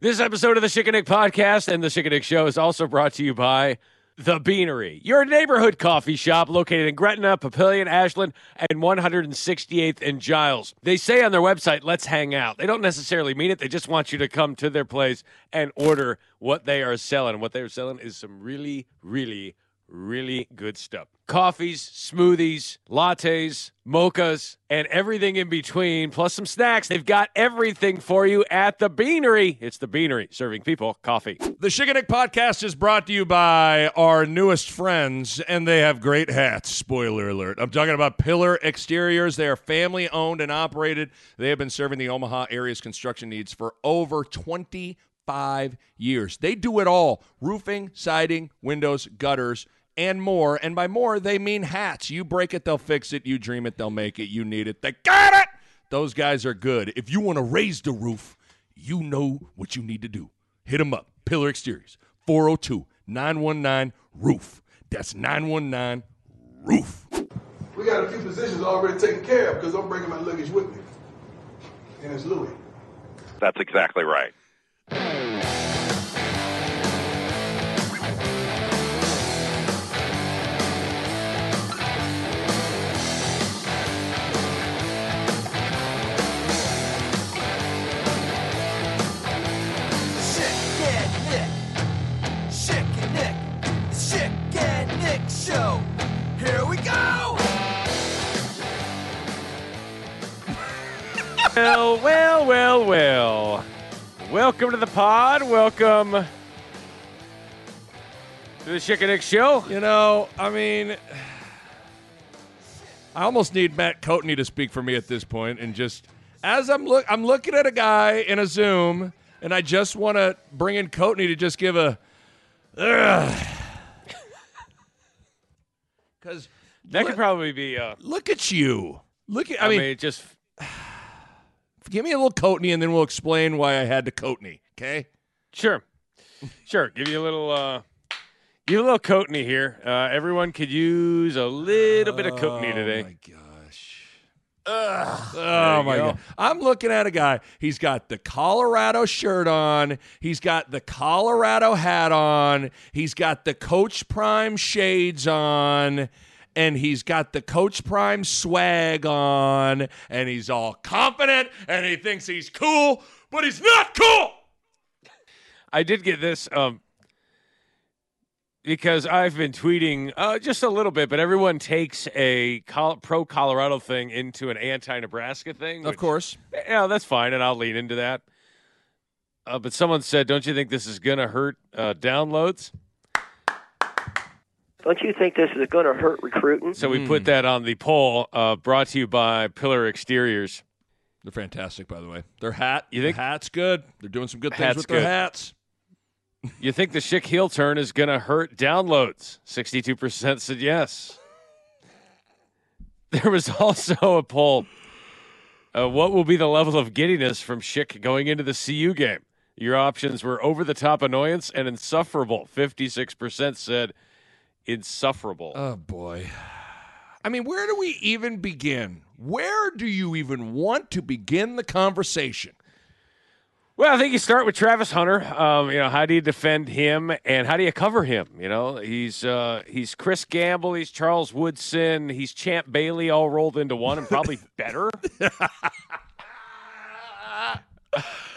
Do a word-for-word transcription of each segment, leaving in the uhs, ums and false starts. This episode of the Schick and Nick Podcast and the Schick and Nick Show is also brought to you by The Beanery, your neighborhood coffee shop located in Gretna, Papillion, Ashland, and one hundred sixty-eighth and Giles. They say on their website, let's hang out. They don't necessarily mean it. They just want you to come to their place and order what they are selling. What they're selling is some really, really, really good stuff. Coffees, smoothies, lattes, mochas, and everything in between, plus some snacks. They've got everything for you at The Beanery. It's The Beanery, serving people coffee. The Schick and Nick Podcast is brought to you by our newest friends, and they have great hats. Spoiler alert. I'm talking about Pillar Exteriors. They are family-owned and operated. They have been serving the Omaha area's construction needs for over twenty-five years. They do it all. Roofing, siding, windows, gutters, and more. And by more, they mean hats. You break it, they'll fix it. You dream it, they'll make it. You need it, they got it. Those guys are good. If you want to raise the roof, you know what you need to do. Hit them up. Pillar Exteriors, four oh two, nine one nine, roof. That's nine one nine, roof. We got a few positions already taken care of because I'm bringing my luggage with me. And it's Louis. That's exactly right. Show. Here we go. Well, well, well, well. Welcome to the pod. Welcome to the Schick and Nick Show. You know, I mean, I almost need Matt Coatney to speak for me at this point, and just as I'm look, I'm looking at a guy in a Zoom, and I just want to bring in Coatney to just give a. Ugh. Because that look, could probably be. Uh, look at you. Look at. I, I mean, mean, just give me a little Coatney, and then we'll explain why I had to Coatney. Okay. Sure. Sure. Give you a little. Uh, give you a little Coatney here. Uh, everyone could use a little oh, bit of Coatney today. Oh my gosh. Ugh. Oh my go. God. I'm looking at a guy. He's got the Colorado shirt on. He's got the Colorado hat on. He's got the Coach Prime shades on. And he's got the Coach Prime swag on. And he's all confident. And he thinks he's cool. But he's not cool. I did get this um, because I've been tweeting uh, just a little bit, but everyone takes a Col- pro-Colorado thing into an anti-Nebraska thing. Which, of course. Yeah, that's fine, and I'll lean into that. Uh, but someone said, don't you think this is going to hurt uh, downloads? Don't you think this is going to hurt recruiting? So we mm. put that on the poll, uh, brought to you by Pillar Exteriors. They're fantastic, by the way. Their hat, you think? Their hat's good. They're doing some good things hat's with good. their hats. You think the Schick heel turn is going to hurt downloads? sixty-two percent said yes. There was also a poll. Uh, what will be the level of giddiness from Schick going into the C U game? Your options were over-the-top annoyance and insufferable. fifty-six percent said insufferable. Oh, boy. I mean, where do we even begin? Where do you even want to begin the conversation? Well, I think you start with Travis Hunter. Um, you know, how do you defend him, and how do you cover him? You know, he's uh, he's Chris Gamble, he's Charles Woodson, he's Champ Bailey, all rolled into one, and probably better.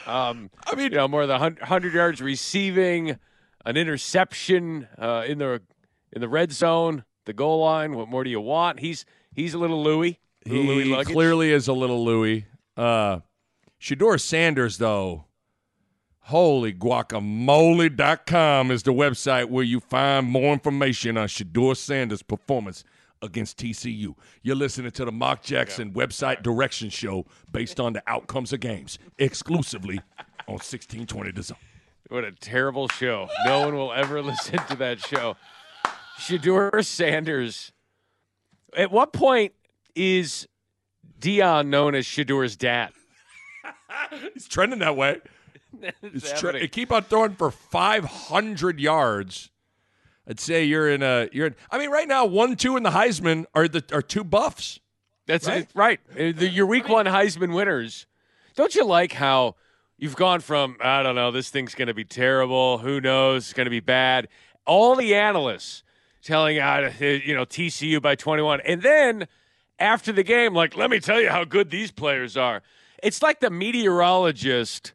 um, I mean, you know, more than one hundred yards receiving, an interception uh, in the in the red zone, the goal line. What more do you want? He's he's a little Louie. Little he Louie luggage. Clearly is a little Louie. Uh, Shedeur Sanders, though. Holy guacamole dot com is the website where you find more information on Shedeur Sanders' performance against T C U. You're listening to the Mark Jackson yeah. website direction show based on the outcomes of games, exclusively on sixteen twenty The Zone. What a terrible show. No one will ever listen to that show. Shedeur Sanders. At what point is Deion known as Shedeur's dad? He's trending that way. It's tre- it keep on throwing for five hundred yards. I'd say you're in a you're. In, I mean, right now, one, two in the Heisman are the are two buffs. That's right. It, right. The, your week one Heisman winners. Don't you like how You've gone from, I don't know, this thing's going to be terrible. Who knows? It's going to be bad. All the analysts telling, uh, you know, T C U by twenty-one. And then after the game, like, let me tell you how good these players are. It's like the meteorologist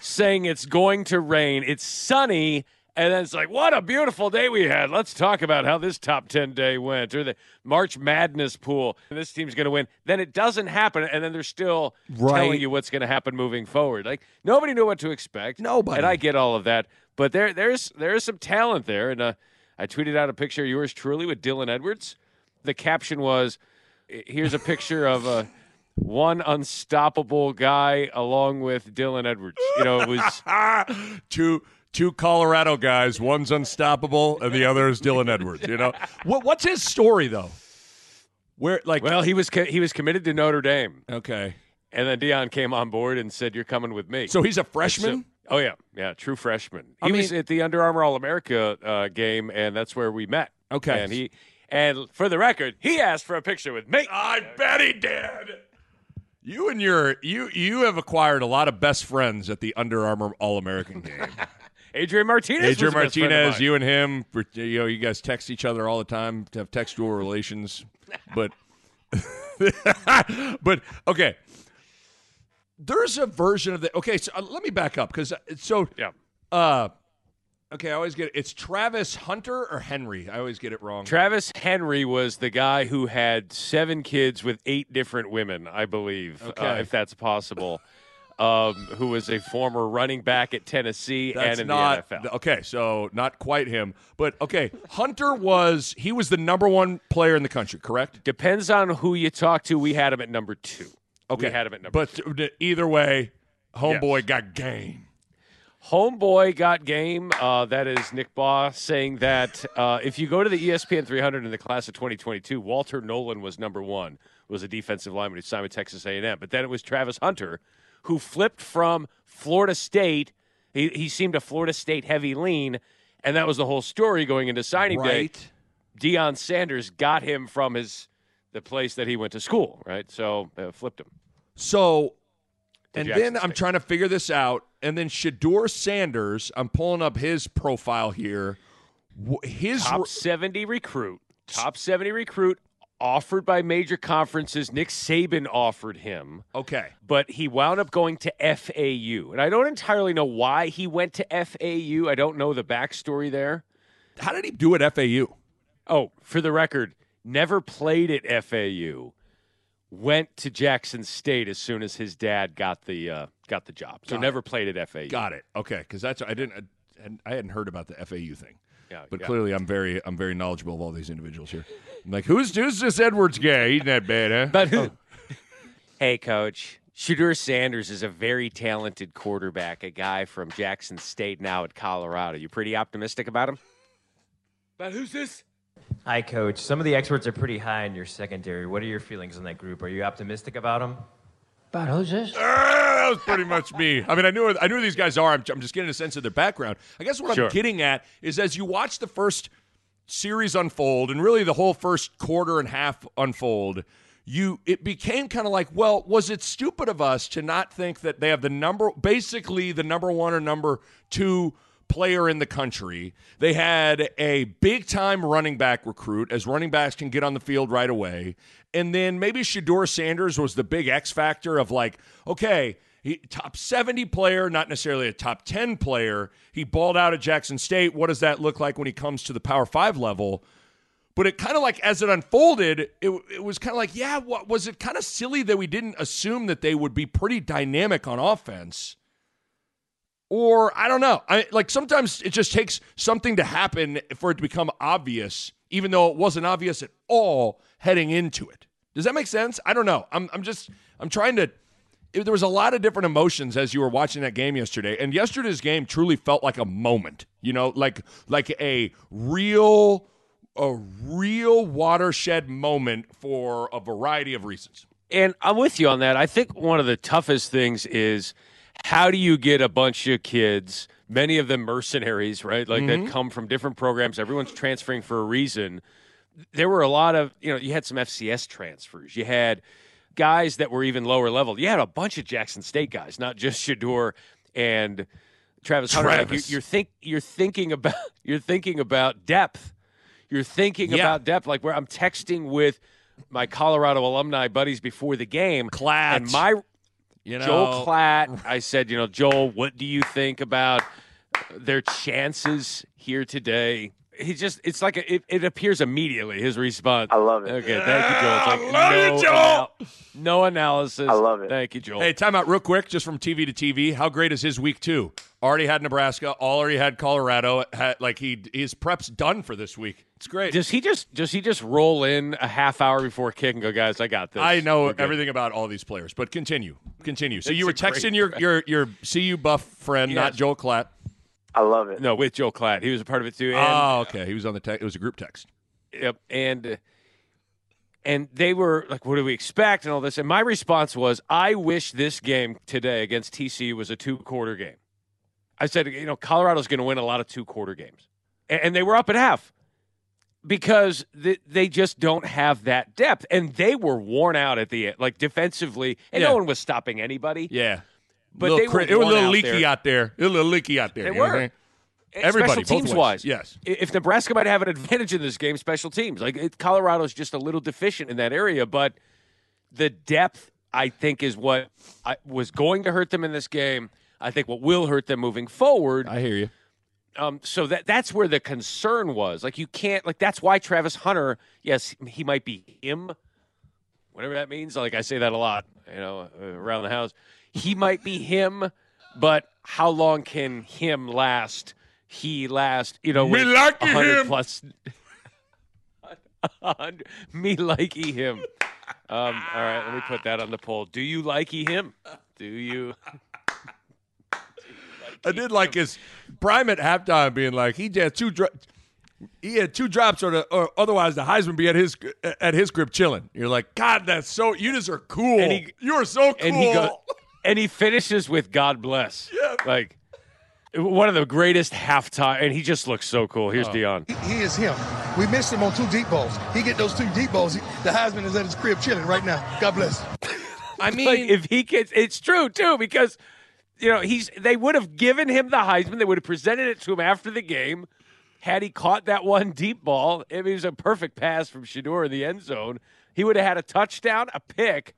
saying it's going to rain. It's sunny. And then it's like, what a beautiful day we had. Let's talk about how this top ten day went, or the March Madness pool. And this team's going to win. Then it doesn't happen, and then they're still right. telling you what's going to happen moving forward. Like, nobody knew what to expect. Nobody. And I get all of that. But there, there's there is some talent there. And uh, I tweeted out a picture of yours truly with Dylan Edwards. The caption was, here's a picture of uh, one unstoppable guy along with Dylan Edwards. You know, it was – two. Two Colorado guys, one's unstoppable, and the other is Dylan Edwards. You know what? What's his story though? Where, like, well, he was co- he was committed to Notre Dame. Okay, and then Deion came on board and said, "You're coming with me." So he's a freshman. So, oh yeah, yeah, true freshman. He I mean, was at the Under Armour All America uh, game, and that's where we met. Okay, and he and for the record, he asked for a picture with me. I bet he did. You and your you you have acquired a lot of best friends at the Under Armour All American game. Adrian Martinez. Adrian Martinez, you and him, you know, you guys text each other all the time to have textual relations. But, but okay, there's a version of the. Okay, so uh, let me back up because uh, so yeah. Uh, okay, I always get it. It's Travis Hunter or Henry. I always get it wrong. Travis Henry was the guy who had seven kids with eight different women, I believe, okay. uh, if that's possible. Um, who was a former running back at Tennessee That's and in not, the N F L. Okay, so not quite him. But, okay, Hunter was – he was the number one player in the country, correct? Depends on who you talk to. We had him at number two. Okay. We had him at number but two. But either way, Homeboy yes. got game. Homeboy got game. Uh, that is Nick Baugh saying that uh, if you go to the E S P N three hundred in the class of twenty twenty-two, Walter Nolan was number one, was a defensive lineman who signed with Texas A and M. But then it was Travis Hunter – who flipped from Florida State. He, he seemed a Florida State heavy lean, and that was the whole story going into signing right. day. Deion Sanders got him from his the place that he went to school, right? So uh, flipped him. So, and Jackson then State. I'm trying to figure this out, and then Shedeur Sanders, I'm pulling up his profile here. His Top seventy recruit. Top seventy recruit. Offered by major conferences. Nick Saban offered him. Okay. But he wound up going to F A U. And I don't entirely know why he went to F A U. I don't know the backstory there. How did he do at F A U? Oh, for the record, never played at F A U. Went to Jackson State as soon as his dad got the uh, got the job. So got never it. played at F A U. Got it. Okay, because that's I didn't I hadn't heard about the F A U thing. Yeah, but yeah. clearly, I'm very, I'm very knowledgeable of all these individuals here. I'm like, who's, who's this Edwards guy? He's not bad, huh? But who? Oh. Hey, Coach, Shedeur Sanders is a very talented quarterback, a guy from Jackson State now at Colorado. You pretty optimistic about him? But who's this? Hi, Coach. Some of the experts are pretty high in your secondary. What are your feelings on that group? Are you optimistic about them? But who's this? Uh, that was pretty much me. I mean, I knew I knew who these guys are. I'm, I'm just getting a sense of their background. I guess what sure. I'm getting at is as you watch the first series unfold and really the whole first quarter and half unfold, you it became kind of like, well, was it stupid of us to not think that they have the number, basically the number one or number two player in the country? They had a big-time running back recruit, as running backs can get on the field right away. And then maybe Shedeur Sanders was the big X factor of like, okay, he, top seventy player, not necessarily a top ten player. He balled out at Jackson State. What does that look like when he comes to the Power Five level? But it kind of like, as it unfolded, it, it was kind of like, yeah, what was it kind of silly that we didn't assume that they would be pretty dynamic on offense? Or, I don't know, I like sometimes it just takes something to happen for it to become obvious, even though it wasn't obvious at all heading into it. Does that make sense? I don't know. I'm I'm just, I'm trying to, it, there was a lot of different emotions as you were watching that game yesterday, and yesterday's game truly felt like a moment, you know, like like a real, a real watershed moment for a variety of reasons. And I'm with you on that. I think one of the toughest things is, how do you get a bunch of kids, many of them mercenaries, right, like mm-hmm. that come from different programs. Everyone's transferring for a reason. There were a lot of, you know, you had some F C S transfers. You had guys that were even lower level. You had a bunch of Jackson State guys, not just Shedeur and Travis Hunter. Travis. Like you, you're think you're thinking about you're thinking about depth. You're thinking yeah. about depth. Like where I'm texting with my Colorado alumni buddies before the game. Klatt. And my you know, Joel Klatt. I said, you know, Joel, what do you think about their chances here today? He just, it's like, a, it, it appears immediately, his response. I love it. Okay, thank you, Joel. It's like, I love no, you, Joel. Anal- no analysis. I love it. Thank you, Joel. Hey, time out real quick, just from T V to T V. How great is his week two? Already had Nebraska, already had Colorado. Had, like, he his prep's done for this week. It's great. Does he just does he just roll in a half hour before kick and go, guys, I got this. I know everything about all these players, but continue. Continue. So it's you were texting your, your, your C U buff friend, yes. not Joel Klatt. I love it. No, with Joel Klatt. He was a part of it, too. And, oh, okay. He was on the text. It was a group text. Yep. And uh, and they were like, what do we expect and all this? And my response was, I wish this game today against T C U was a two-quarter game. I said, you know, Colorado's going to win a lot of two-quarter games. And, and they were up at half because th- they just don't have that depth. And they were worn out at the end, like defensively. And yeah. no one was stopping anybody. Yeah. But little they crit- were, were a little out leaky there. out there. It was a little leaky out there. They you were. Know Everybody, special teams wise, yes. If Nebraska might have an advantage in this game, special teams. Like it, Colorado's just a little deficient in that area, but the depth, I think, is what I, was going to hurt them in this game. I think what will hurt them moving forward. I hear you. Um, so that that's where the concern was. Like you can't. Like that's why Travis Hunter. Yes, he might be him, whatever that means. Like I say that a lot, you know, around the house. He might be him, but how long can him last? He last, you know, me like him. Plus, one hundred, me likey him. Um, all right, let me put that on the poll. Do you likey him? Do you? Do you likey I did him? Like his prime at halftime being like he had two dro- he had two drops or, the, or otherwise the Heisman be at his at his crib chilling. You're like, God, that's so you just are cool. And he, you are so cool. And he got, And he finishes with God bless. Yeah. Like, one of the greatest halftime. And he just looks so cool. Here's oh. Deion. He, he is him. We missed him on two deep balls. He get those two deep balls. He, the Heisman is at his crib chilling right now. God bless. I mean. Like if he gets, it's true, too, because, you know, he's they would have given him the Heisman. They would have presented it to him after the game had he caught that one deep ball. It was a perfect pass from Shedeur in the end zone. He would have had a touchdown, a pick.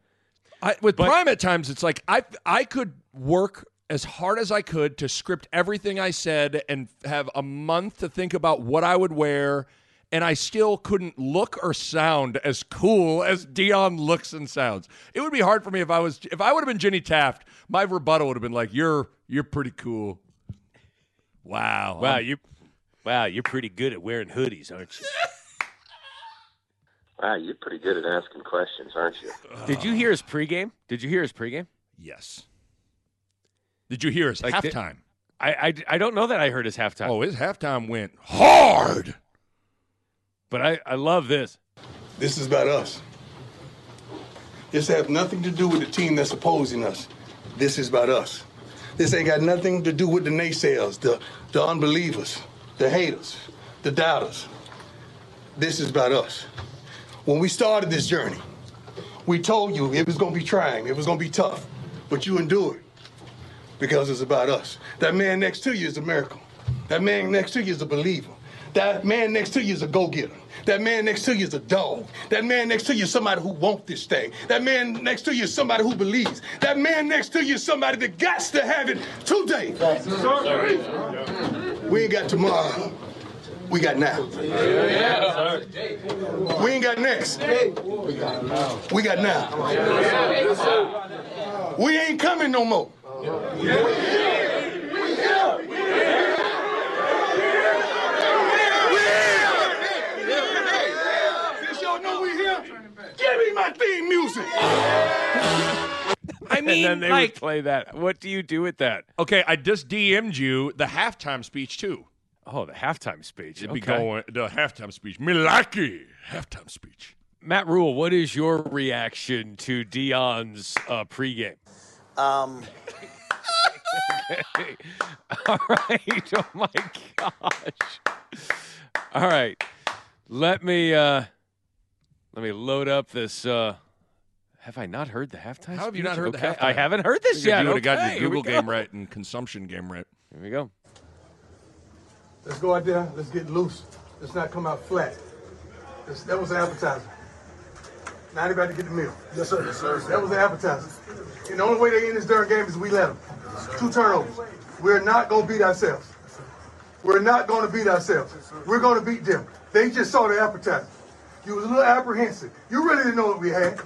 I, with but, Prime at times, it's like I I could work as hard as I could to script everything I said and have a month to think about what I would wear, and I still couldn't look or sound as cool as Deion looks and sounds. It would be hard for me if I was if I would have been Jenny Taft. My rebuttal would have been like, "You're you're pretty cool. Wow, wow, I'm, you, wow, you're pretty good at wearing hoodies, aren't you?" Wow, you're pretty good at asking questions, aren't you? Did you hear his pregame? Did you hear his pregame? Yes. Did you hear his like halftime? The, I, I, I don't know that I heard his halftime. Oh, his halftime went hard. But I, I love this. This is about us. This has nothing to do with the team that's opposing us. This is about us. This ain't got nothing to do with the naysayers, the, the unbelievers, the haters, the doubters. This is about us. When we started this journey, we told you it was going to be trying, it was going to be tough, but you endured because it's about us. That man next to you is a miracle. That man next to you is a believer. That man next to you is a go-getter. That man next to you is a dog. That man next to you is somebody who wants this thing. That man next to you is somebody who believes. That man next to you is somebody that gots to have it today. We ain't got tomorrow. We got now. Yeah. We ain't got next. We got now. We got now. We ain't coming no more. Since y'all know we here, give me my theme music. I mean, and then they like, would play that. What do you do with that? Okay, I just D M'd you the halftime speech too. Oh, the halftime speech. It'd okay. be going the halftime speech. Milwaukee halftime speech. Matt Rhule, what is your reaction to Deion's uh, pregame? Um. Okay. All right. Oh my gosh. All right. Let me uh, let me load up this uh, Have I not heard the halftime? How have you not heard okay. the halftime? I haven't heard this yet. You would have okay. gotten your Google go. game right and consumption game right. Here we go. Let's go out there. Let's get loose. Let's not come out flat. Let's, that was an appetizer. Now everybody get the meal. Yes, sir. Yes, sir. That was an appetizer. And the only way they end this darn game is we let them. Yes, Two turnovers. We're not going to beat ourselves. We're not going to beat ourselves. We're going to beat them. They just saw the appetizer. You was a little apprehensive. You really didn't know what we had.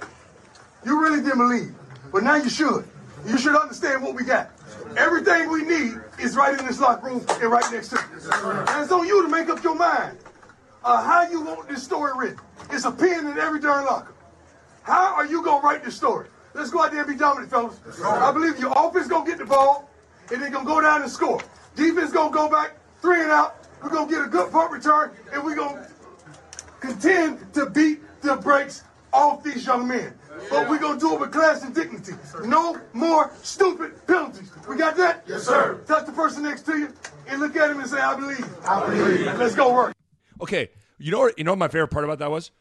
You really didn't believe, but now you should. You should understand what we got. Everything we need is right in this locker room and right next to it. And it's on you to make up your mind uh, how you want this story written. It's a pen in every darn locker. How are you going to write this story? Let's go out there and be dominant, fellas. I believe your offense going to get the ball, and they're going to go down and score. Defense going to go back, three and out. We're going to get a good punt return, and we're going to contend to beat the brakes off these young men. But we're going to do it with class and dignity. No more stupid penalties. We got that? Yes, sir. Touch the person next to you and look at him and say, I believe. I believe. And let's go work. Okay. You know what, you know what my favorite part about that was?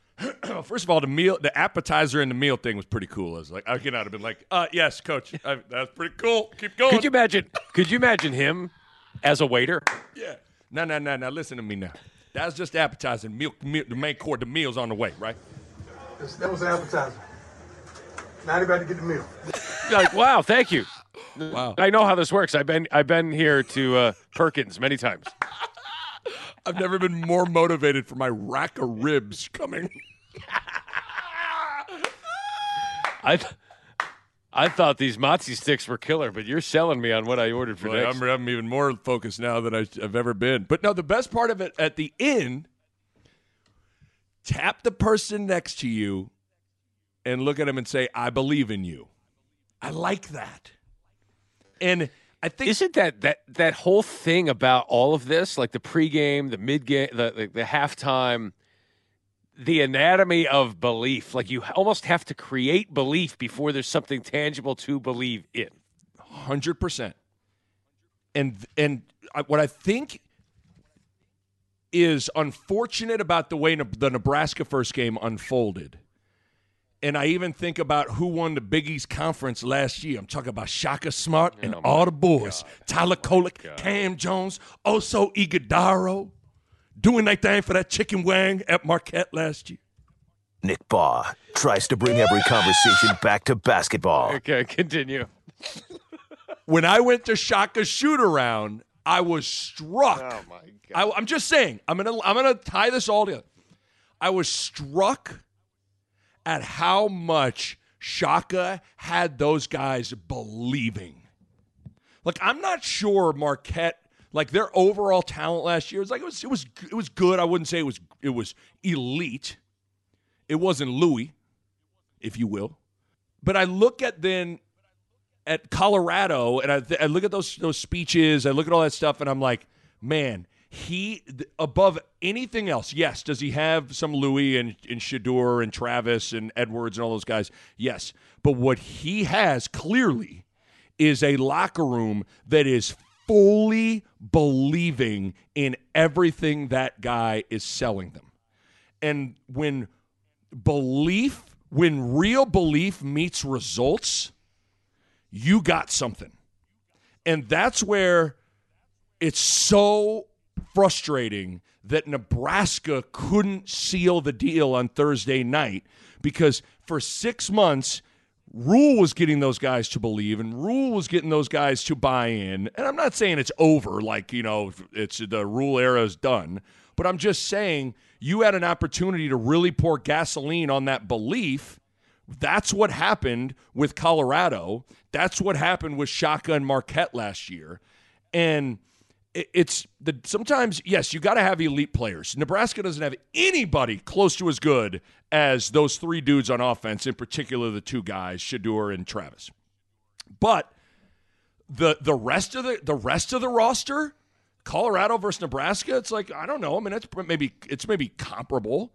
First of all, the meal, the appetizer and the meal thing was pretty cool. I was like, I could not have been like, uh, yes, coach. I, that's pretty cool. Keep going. Could you imagine, could you imagine him as a waiter? Yeah. No, no, no, no. Listen to me now. That's just appetizer. Meal, meal, the main course, the meal's on the way, right? That was an appetizer. Now everybody get the meal. Like, wow, thank you. Wow. I know how this works. I've been I've been here to uh, Perkins many times. I've never been more motivated for my rack of ribs coming. I th- I thought these matzo sticks were killer, but you're selling me on what I ordered for well, next. I'm, I'm even more focused now than I've ever been. But no, the best part of it at the end, tap the person next to you and look at him and say, I believe in you. I like that. And I think... Isn't that that, that whole thing about all of this, like the pregame, the midgame, the, the, the halftime, the anatomy of belief? Like you almost have to create belief before there's something tangible to believe in. one hundred percent. And, and I, what I think... is unfortunate about the way the Nebraska first game unfolded. And I even think about who won the Big East Conference last year. I'm talking about Shaka Smart and oh all the boys. God. Tyler Kolek, oh Cam Jones, Oso Ighodaro, doing that thing for that chicken wang at Marquette last year. Nick Baugh tries to bring every conversation back to basketball. Okay, continue. When I went to Shaka's shoot-around, I was struck. Oh my God. I, I'm just saying. I'm gonna. I'm gonna tie this all together. I was struck at how much Shaka had those guys believing. Like I'm not sure Marquette. Like their overall talent last year was like it was. It was. It was good. I wouldn't say it was. It was elite. It wasn't Louis, if you will. But I look at then. At Colorado, and I, th- I look at those those speeches, I look at all that stuff, and I'm like, man, he th- above anything else. Yes, does he have some Louis and and Shedeur and Travis and Edwards and all those guys? Yes, but what he has clearly is a locker room that is fully believing in everything that guy is selling them, and when belief, when real belief meets results. You got something. And that's where it's so frustrating that Nebraska couldn't seal the deal on Thursday night because for six months, Rhule was getting those guys to believe and Rhule was getting those guys to buy in. And I'm not saying it's over, like, you know, it's the Rhule era is done. But I'm just saying you had an opportunity to really pour gasoline on that belief. That's what happened with Colorado. That's what happened with Shaka and Marquette last year. And it's the sometimes, yes, you got to have elite players. Nebraska doesn't have anybody close to as good as those three dudes on offense, in particular the two guys, Shedeur and Travis. But the the rest of the the rest of the roster, Colorado versus Nebraska, it's like, I don't know. I mean, that's maybe it's maybe comparable.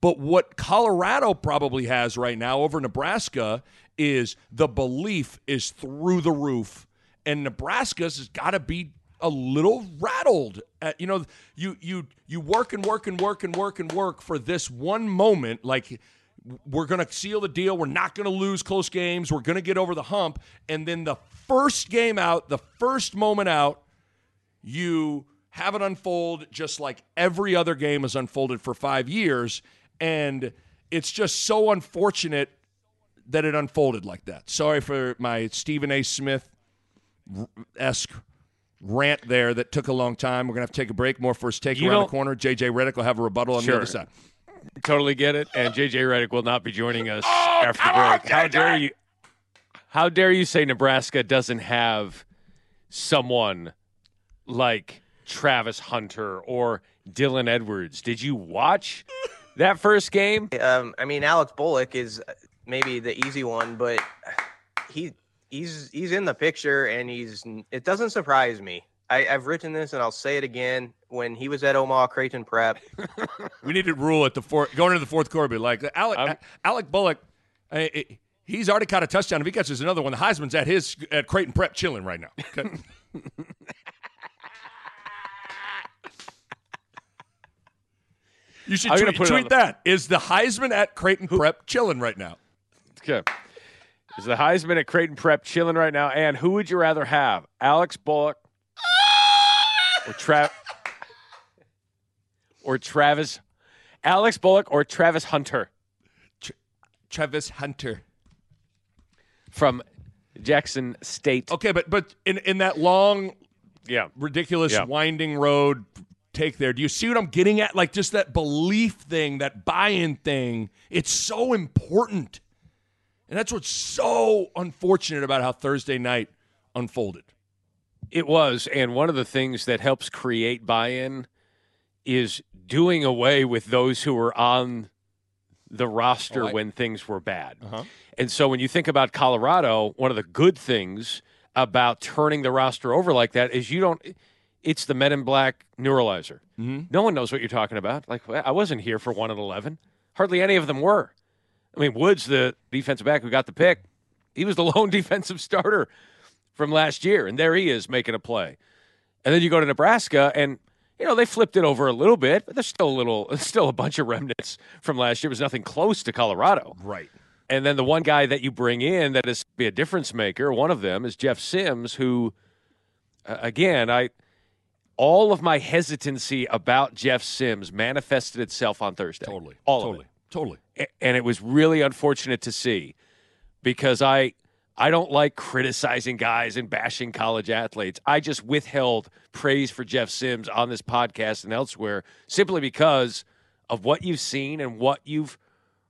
But what Colorado probably has right now over Nebraska is the belief is through the roof, and Nebraska's has got to be a little rattled. At, you know, you you you work and work and work and work and work for this one moment. Like we're going to seal the deal. We're not going to lose close games. We're going to get over the hump. And then the first game out, the first moment out, you have it unfold just like every other game has unfolded for five years. And it's just so unfortunate that it unfolded like that. Sorry for my Stephen A. Smith-esque rant there that took a long time. We're going to have to take a break. More first take you around the corner. J J Redick will have a rebuttal on sure. the other side. Totally get it. And J J Redick will not be joining us oh, after the break. On, how dare you? How dare you say Nebraska doesn't have someone like Travis Hunter or Dylan Edwards? Did you watch that first game? Um, I mean, Alex Bullock is maybe the easy one, but he he's he's in the picture, and he's it doesn't surprise me. I, I've written this, and I'll say it again. When he was at Omaha Creighton Prep, we needed Rhule at the fourth, going into the fourth quarter. Be like Alec, um, Alec Bullock. I, I, he's already caught a touchdown. If he catches another one, the Heisman's at his at Creighton Prep chilling right now. Okay. You should tweet, tweet the- that. Is the Heisman at Creighton who- Prep chilling right now? Okay. Is the Heisman at Creighton Prep chilling right now? And who would you rather have, Alex Bullock? Or, Tra- or Travis, Alex Bullock or Travis Hunter, Tra- Travis Hunter from Jackson State. Okay, but but in, in that long, yeah, ridiculous yeah. winding road take there, do you see what I'm getting at? Like just that belief thing, that buy-in thing. It's so important, and that's what's so unfortunate about how Thursday night unfolded. It was, and one of the things that helps create buy-in is doing away with those who were on the roster right. when things were bad. Uh-huh. And so when you think about Colorado, one of the good things about turning the roster over like that is you don't – it's the Men in Black neuralizer. Mm-hmm. No one knows what you're talking about. Like, I wasn't here for one and eleven. Hardly any of them were. I mean, Woods, the defensive back who got the pick, he was the lone defensive starter from last year, and there he is making a play. And then you go to Nebraska, and, you know, they flipped it over a little bit, but there's still a little, still a bunch of remnants from last year. It was nothing close to Colorado. Right. And then the one guy that you bring in that is be a difference maker, one of them is Jeff Sims, who, uh, again, I all of my hesitancy about Jeff Sims manifested itself on Thursday. Totally. All totally. Of it. Totally. And it was really unfortunate to see because I – I don't like criticizing guys and bashing college athletes. I just withheld praise for Jeff Sims on this podcast and elsewhere simply because of what you've seen and what you've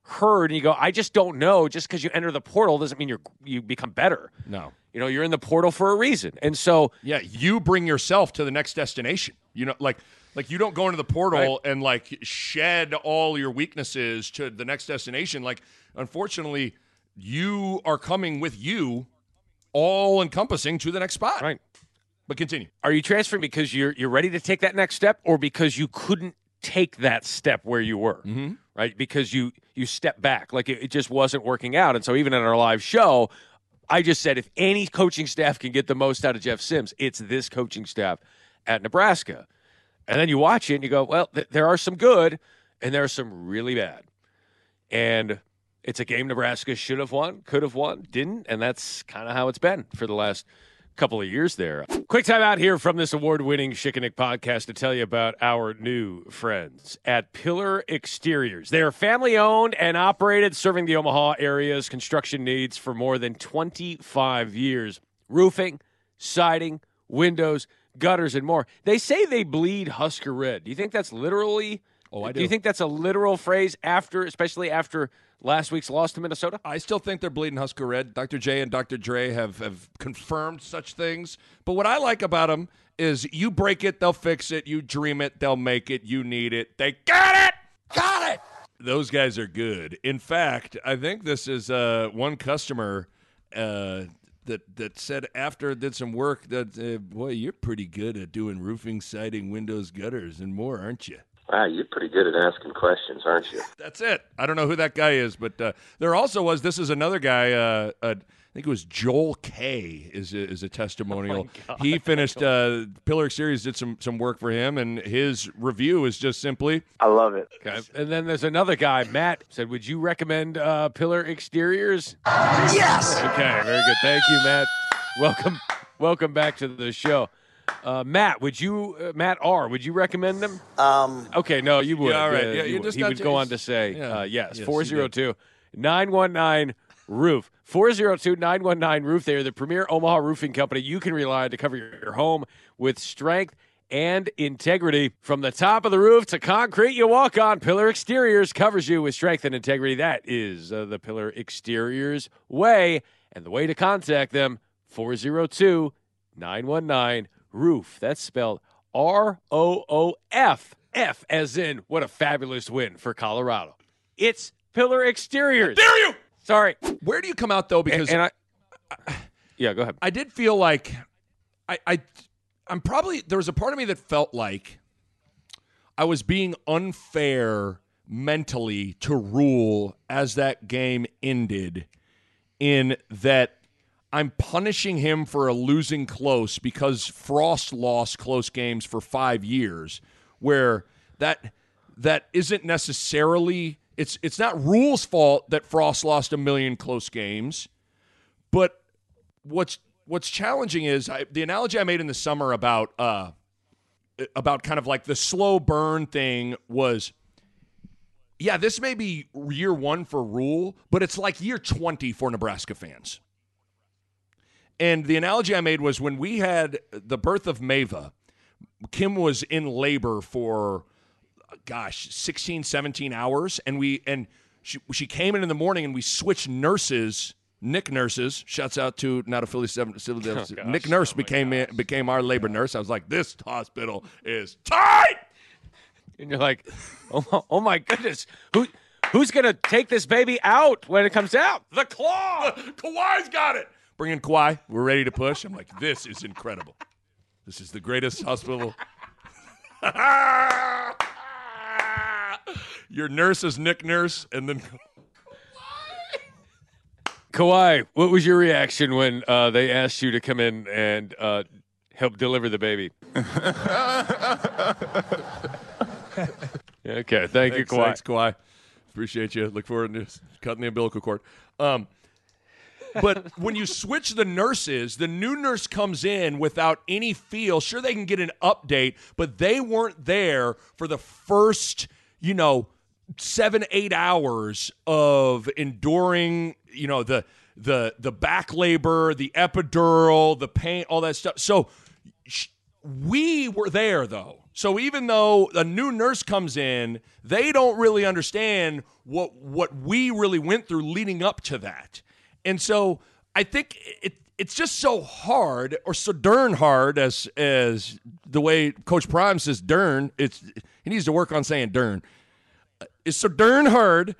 heard. And you go, I just don't know. Just because you enter the portal doesn't mean you're you become better. No. You know, you're in the portal for a reason. And so – yeah, you bring yourself to the next destination. You know, like like you don't go into the portal right. and, like, shed all your weaknesses to the next destination. Like, unfortunately – you are coming with you all encompassing to the next spot. Right. But continue. Are you transferring because you're you're ready to take that next step or because you couldn't take that step where you were? Mm-hmm. Right? Because you you step back. Like it, it just wasn't working out. And so even in our live show, I just said if any coaching staff can get the most out of Jeff Sims, it's this coaching staff at Nebraska. And then you watch it and you go, well, th- there are some good and there are some really bad. And it's a game Nebraska should have won, could have won, didn't, and that's kind of how it's been for the last couple of years there. Quick time out here from this award-winning Schick and Nick podcast to tell you about our new friends at Pillar Exteriors. They are family-owned and operated, serving the Omaha area's construction needs for more than twenty-five years. Roofing, siding, windows, gutters, and more. They say they bleed Husker red. Do you think that's literally... Oh, I do. Do you think that's a literal phrase after, especially after last week's loss to Minnesota? I still think they're bleeding Husker red. Doctor J and Doctor Dre have, have confirmed such things. But what I like about them is you break it, they'll fix it. You dream it, they'll make it. You need it, they got it! Got it! Those guys are good. In fact, I think this is uh, one customer uh, that that said after did some work that, uh, boy, you're pretty good at doing roofing, siding, windows, gutters, and more, aren't you? Wow, you're pretty good at asking questions, aren't you? That's it. I don't know who that guy is, but uh, there also was, this is another guy, uh, uh, think it was Joel K. is a, is a testimonial. Oh he finished uh, Pillar Exteriors, did some some work for him, and his review is just simply, I love it. Okay. And then there's another guy, Matt, said, would you recommend uh, Pillar Exteriors? Yes. Okay, very good. Thank you, Matt. Welcome, welcome back to the show. Uh, Matt, would you, uh, Matt R., would you recommend them? Um, okay, no, you would. Yeah, all right. Yeah, uh, you would. He would go on to say, yeah. uh, yes, four oh two, nine one nine, roof. four oh two, nine one nine, roof. They are the premier Omaha roofing company you can rely on to cover your home with strength and integrity. From the top of the roof to concrete you walk on, Pillar Exteriors covers you with strength and integrity. That is uh, the Pillar Exteriors way. And the way to contact them, four oh two, nine one nine, roof. That's spelled R O O F. F as in, what a fabulous win for Colorado. It's Pillar Exteriors. I dare you! Sorry. Where do you come out, though? Because and, and I, I, yeah, go ahead. I did feel like I, I, I'm probably, there was a part of me that felt like I was being unfair mentally to Rhule as that game ended, in that I'm punishing him for a losing close because Frost lost close games for five years, where that that isn't necessarily. It's it's not Rhule's fault that Frost lost a million close games, but what's what's challenging is I, the analogy I made in the summer about uh, about kind of like the slow burn thing was, yeah, this may be year one for Rhule, but it's like year twenty for Nebraska fans. And the analogy I made was when we had the birth of Mava, Kim was in labor for, gosh, sixteen, seventeen hours, and we and she she came in in the morning, and we switched nurses. Nick Nurses, shouts out to not a Philly seven. seven oh, gosh, Nick Nurse oh became in, became our labor yeah. nurse. I was like, this hospital is tight, and you're like, oh my, oh my goodness, who who's gonna take this baby out when it comes out? The claw, Kawhi's got it. Bring in Kawhi. We're ready to push. I'm like, this is incredible. This is the greatest hospital. Your nurse is Nick Nurse, and then Kawhi. Kawhi, what was your reaction when uh, they asked you to come in and uh, help deliver the baby? Okay, thank thanks, you, Kawhi. Thanks, Kawhi. Appreciate you. Look forward to cutting the umbilical cord. Um, But when you switch the nurses, the new nurse comes in without any feel. Sure, they can get an update, but they weren't there for the first, you know, seven, eight hours of enduring, you know, the the the back labor, the epidural, the pain, all that stuff. So sh- we were there, though. So even though a new nurse comes in, they don't really understand what what we really went through leading up to that. And so I think it it's just so hard, or so darn hard, as as the way Coach Prime says, "Dern." It's he needs to work on saying "Dern." It's so darn hard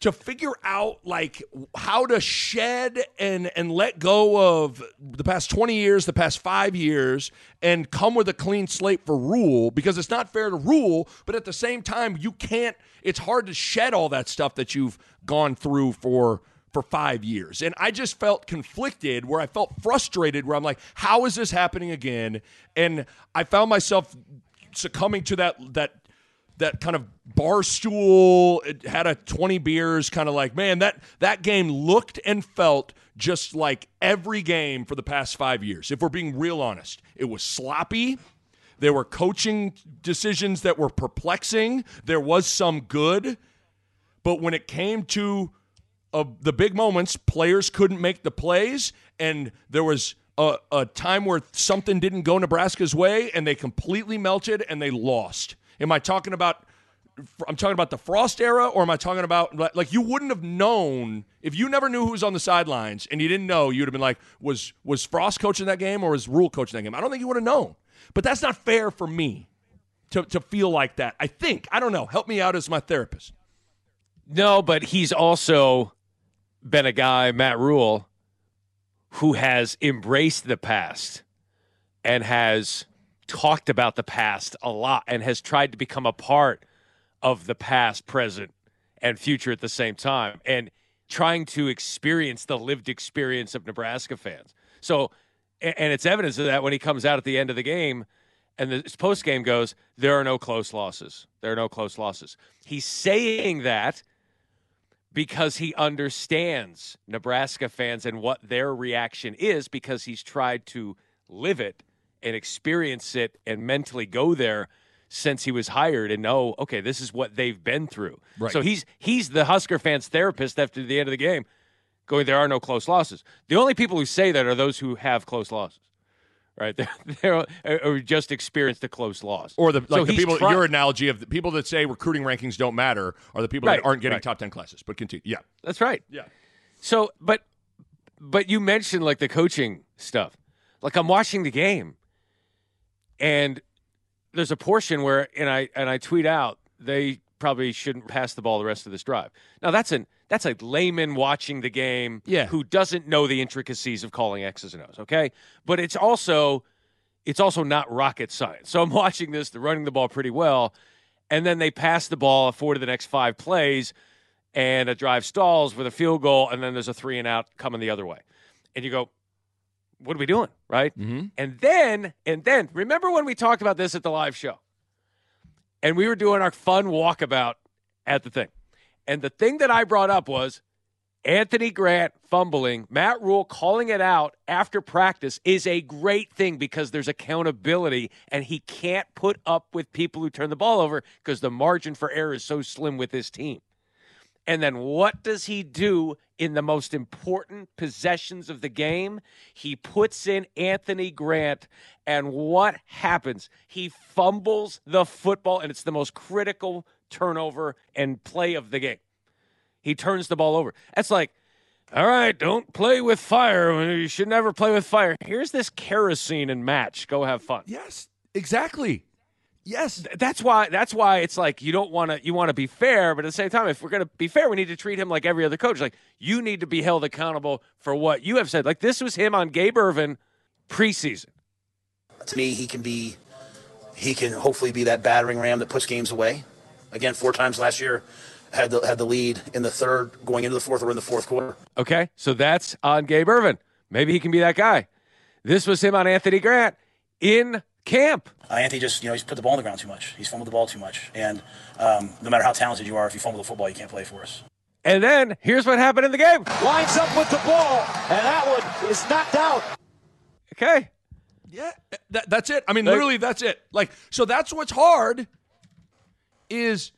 to figure out like how to shed and and let go of the past twenty years, the past five years, and come with a clean slate for Rhule, because it's not fair to Rhule, but at the same time, you can't. It's hard to shed all that stuff that you've gone through for. for five years. And I just felt conflicted, where I felt frustrated, where I'm like, how is this happening again? And I found myself succumbing to that, that, that kind of bar stool. It had a twenty beers kind of like, man, that, that game looked and felt just like every game for the past five years. If we're being real honest, it was sloppy. There were coaching decisions that were perplexing. There was some good, but when it came to of the big moments, players couldn't make the plays, and there was a, a time where something didn't go Nebraska's way, and they completely melted, and they lost. Am I talking about – I'm talking about the Frost era, or am I talking about – like, you wouldn't have known – if you never knew who was on the sidelines and you didn't know, you would have been like, was was Frost coaching that game or was Rhule coaching that game? I don't think you would have known. But that's not fair for me to to feel like that. I think – I don't know. Help me out as my therapist. No, but he's also – been a guy, Matt Rhule, who has embraced the past and has talked about the past a lot and has tried to become a part of the past, present, and future at the same time. And trying to experience the lived experience of Nebraska fans. So, and it's evidence of that when he comes out at the end of the game and the post game goes, there are no close losses. There are no close losses. He's saying that because he understands Nebraska fans and what their reaction is, because he's tried to live it and experience it and mentally go there since he was hired and know, okay, this is what they've been through. Right. So he's he's the Husker fans' therapist after the end of the game, going, there are no close losses. The only people who say that are those who have close losses, right? They're, they're or just experienced a close loss. Or the like so the people. Try- your analogy of the people that say recruiting rankings don't matter are the people right, that aren't getting right. top ten classes. But continue. Yeah, that's right. Yeah. So, but but you mentioned like the coaching stuff. Like I'm watching the game, and there's a portion where, and I and I tweet out, they probably shouldn't pass the ball the rest of this drive. Now that's an that's a layman watching the game yeah. who doesn't know the intricacies of calling X's and O's. Okay, but it's also it's also not rocket science. So I'm watching this. They're running the ball pretty well, and then they pass the ball four to the next five plays, and a drive stalls with a field goal, and then there's a three and out coming the other way, and you go, what are we doing, right? Mm-hmm. And then, and then, remember when we talked about this at the live show? And we were doing our fun walkabout at the thing. And the thing that I brought up was Anthony Grant fumbling, Matt Rhule calling it out after practice is a great thing because there's accountability, and he can't put up with people who turn the ball over because the margin for error is so slim with his team. And then what does he do in the most important possessions of the game? He puts in Anthony Grant, and what happens? He fumbles the football, and it's the most critical turnover and play of the game. He turns the ball over. That's like, all right, don't play with fire. You should never play with fire. Here's this kerosene and match. Go have fun. Yes, exactly. Yes, that's why. That's why it's like you don't want to. You want to be fair, but at the same time, if we're going to be fair, we need to treat him like every other coach. Like you need to be held accountable for what you have said. Like this was him on Gabe Irvin preseason. To me, he can be, he can hopefully be that battering ram that puts games away. Again, four times last year, had the had the lead in the third, going into the fourth or in the fourth quarter. Okay, so that's on Gabe Irvin. Maybe he can be that guy. This was him on Anthony Grant in camp. Uh, Anthony just, you know, he's put the ball on the ground too much. He's fumbled the ball too much. And um, no matter how talented you are, if you fumble the football, you can't play for us. And then here's what happened in the game. Lines up with the ball, and that one is knocked out. Okay. Yeah, that, that's it. I mean, like, literally, that's it. Like, so that's what's hard is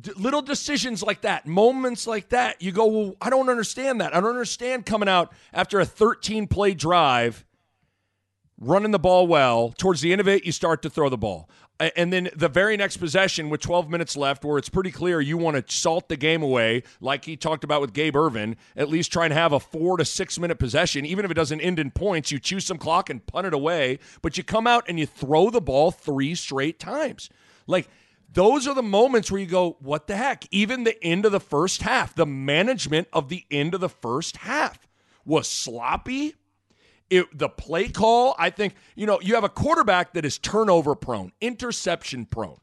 d- little decisions like that, moments like that. You go, well, I don't understand that. I don't understand coming out after a thirteen-play drive running the ball well. Towards the end of it, you start to throw the ball. And then the very next possession with twelve minutes left where it's pretty clear you want to salt the game away, like he talked about with Gabe Irvin, at least try and have a four- to six-minute possession. Even if it doesn't end in points, you choose some clock and punt it away. But you come out and you throw the ball three straight times. Like, those are the moments where you go, what the heck? Even the end of the first half, the management of the end of the first half was sloppy. It, the play call, I think, you know, you have a quarterback that is turnover prone, interception prone.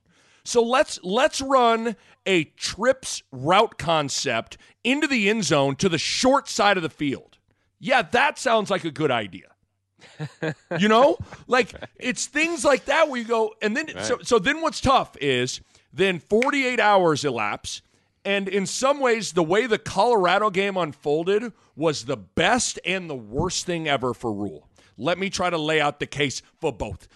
So let's let's run a trips route concept into the end zone to the short side of the field. Yeah, that sounds like a good idea. You know, like it's things like that where you go. And then right. so, so then what's tough is then forty-eight hours elapse. And in some ways, the way the Colorado game unfolded was the best and the worst thing ever for Rhule. Let me try to lay out the case for both.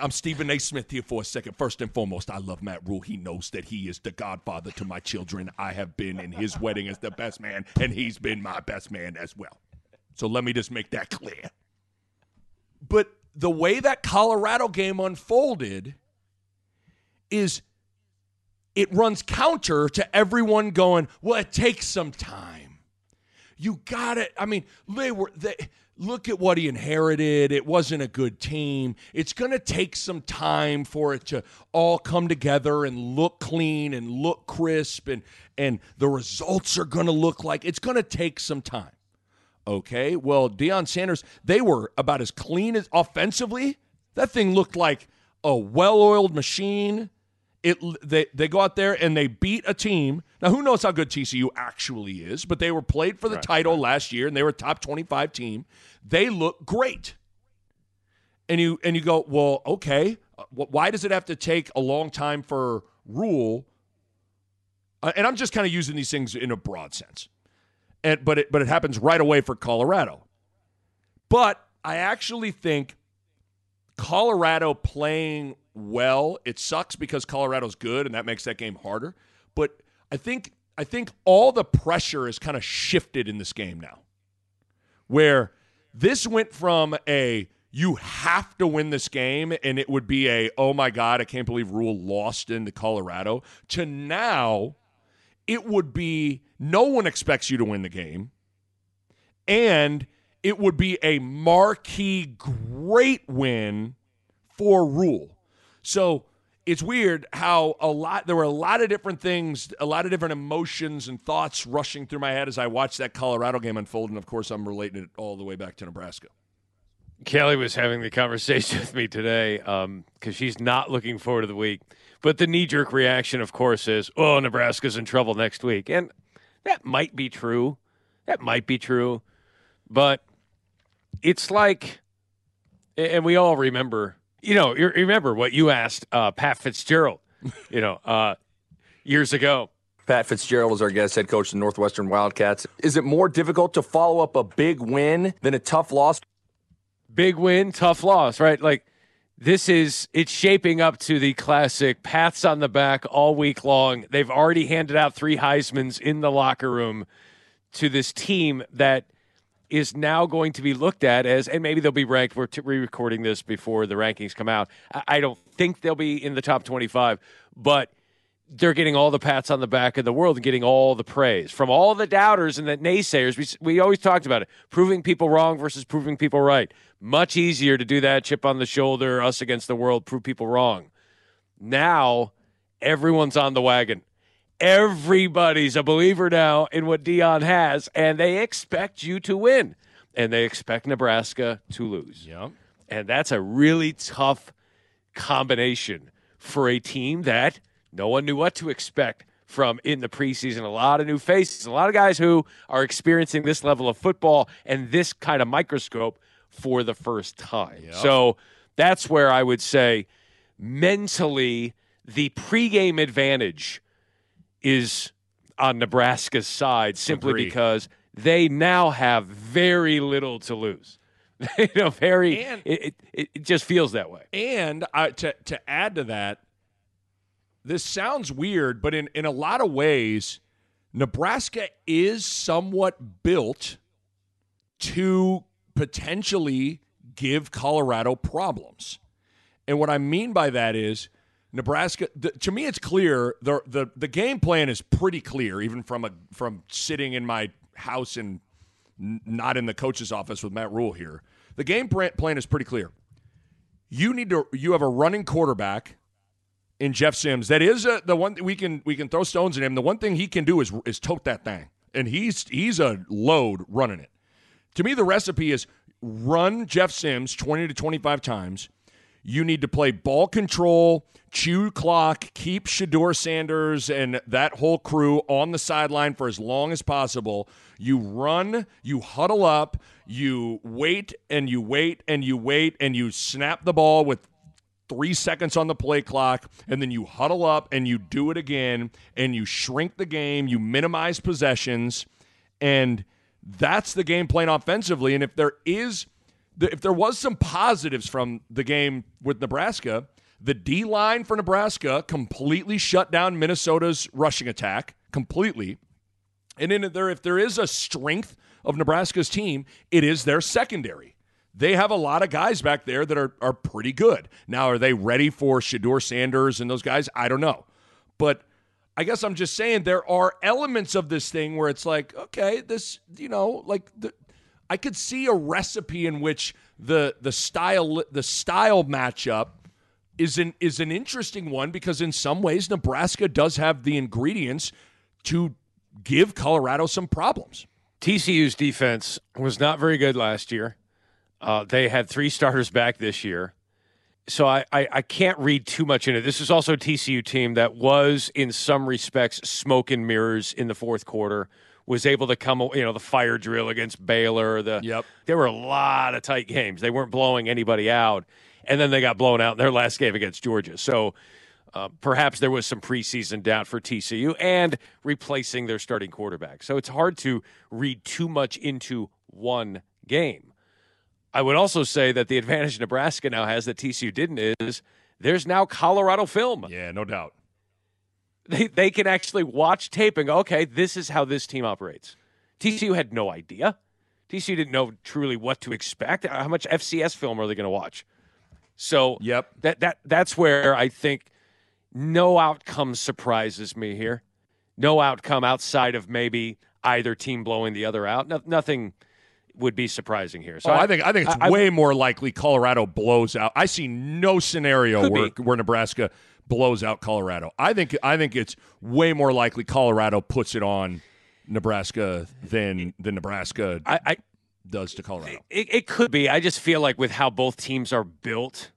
I'm Stephen A. Smith here for a second. First and foremost, I love Matt Rhule. He knows that he is the godfather to my children. I have been in his wedding as the best man, and he's been my best man as well. So let me just make that clear. But the way that Colorado game unfolded is – it runs counter to everyone going, well, it takes some time. You got it. I mean, they were. They, look at what he inherited. It wasn't a good team. It's going to take some time for it to all come together and look clean and look crisp, and, and the results are going to look like it's going to take some time. Okay, well, Deion Sanders, they were about as clean as offensively. That thing looked like a well-oiled machine. it they, they go out there and they beat a team. Now, who knows how good T C U actually is, but they were played for the right, title right. last year, and they were a top twenty-five team. They look great. And you and you go, well, okay, why does it have to take a long time for Rhule? Uh, and I'm just kind of using these things in a broad sense. And, but it, but it happens right away for Colorado. But I actually think Colorado playing well, it sucks because Colorado's good, and that makes that game harder. But I think I think all the pressure is kind of shifted in this game now, where this went from a you have to win this game, and it would be a, oh, my God, I can't believe Rhule lost into Colorado, to now it would be no one expects you to win the game, and it would be a marquee great win for Rhule. So it's weird how a lot there were a lot of different things, a lot of different emotions and thoughts rushing through my head as I watched that Colorado game unfold, and, of course, I'm relating it all the way back to Nebraska. Kelly was having the conversation with me today um, because she's not looking forward to the week. But the knee-jerk reaction, of course, is, oh, Nebraska's in trouble next week. And that might be true. That might be true. But it's like, and we all remember, you know, you remember what you asked uh, Pat Fitzgerald, you know, uh, years ago. Pat Fitzgerald was our guest, head coach of the Northwestern Wildcats. Is it more difficult to follow up a big win than a tough loss? Big win, tough loss, right? Like, this is, it's shaping up to the classic pats on the back all week long. They've already handed out three Heismans in the locker room to this team that is now going to be looked at as, and maybe they'll be ranked. We're re-recording this before the rankings come out. I don't think they'll be in the top twenty-five, but they're getting all the pats on the back of the world and getting all the praise from all the doubters and the naysayers. We we always talked about it, proving people wrong versus proving people right. Much easier to do that, chip on the shoulder, us against the world, prove people wrong. Now, everyone's on the wagon. Everybody's a believer now in what Deion has, and they expect you to win, and they expect Nebraska to lose. Yep. And that's a really tough combination for a team that – no one knew what to expect from in the preseason. A lot of new faces, a lot of guys who are experiencing this level of football and this kind of microscope for the first time. Yep. So that's where I would say mentally the pregame advantage is on Nebraska's side simply Agreed. because they now have very little to lose. you know, very and, it, it, it just feels that way. And I, to to add to that, this sounds weird, but in, in a lot of ways, Nebraska is somewhat built to potentially give Colorado problems. And what I mean by that is Nebraska, the, to me it's clear, the, the the game plan is pretty clear, even from a from sitting in my house and not in the coach's office with Matt Rhule here. The game plan is pretty clear. You need to you have a running quarterback in Jeff Sims. That is a, the one that we can we can throw stones at him. The one thing he can do is is tote that thing. And he's he's a load running it. To me, the recipe is run Jeff Sims twenty to twenty-five times. You need to play ball control, chew clock, keep Shedeur Sanders and that whole crew on the sideline for as long as possible. You run, you huddle up, you wait and you wait and you wait and you snap the ball with three seconds on the play clock, and then you huddle up and you do it again, and you shrink the game, you minimize possessions, and that's the game plan offensively. And if there is, if there was some positives from the game with Nebraska, the D-line for Nebraska completely shut down Minnesota's rushing attack, completely. And in there, if there is a strength of Nebraska's team, it is their secondary. They have a lot of guys back there that are are pretty good. Now, are they ready for Shedeur Sanders and those guys? I don't know. But I guess I'm just saying there are elements of this thing where it's like, okay, this, you know, like the, I could see a recipe in which the the style the style matchup is an is an interesting one, because in some ways Nebraska does have the ingredients to give Colorado some problems. T C U's defense was not very good last year. Uh, they had three starters back this year. So I, I, I can't read too much into it. This is also a T C U team that was, in some respects, smoke and mirrors in the fourth quarter, was able to come, you know, the fire drill against Baylor. The, yep. There were a lot of tight games. They weren't blowing anybody out. And then they got blown out in their last game against Georgia. So uh, perhaps there was some preseason doubt for T C U and replacing their starting quarterback. So it's hard to read too much into one game. I would also say that the advantage Nebraska now has that T C U didn't is there's now Colorado film. Yeah, no doubt. They they can actually watch tape and go, okay, this is how this team operates. T C U had no idea. T C U didn't know truly what to expect. How much F C S film are they going to watch? So yep. that that that's where I think no outcome surprises me here. No outcome outside of maybe either team blowing the other out. No, nothing would be surprising here. So oh, I, I think I think it's I, way I, more likely Colorado blows out. I see no scenario where, where Nebraska blows out Colorado. I think I think it's way more likely Colorado puts it on Nebraska than than Nebraska I, I, does to Colorado. It, it could be. I just feel like with how both teams are built,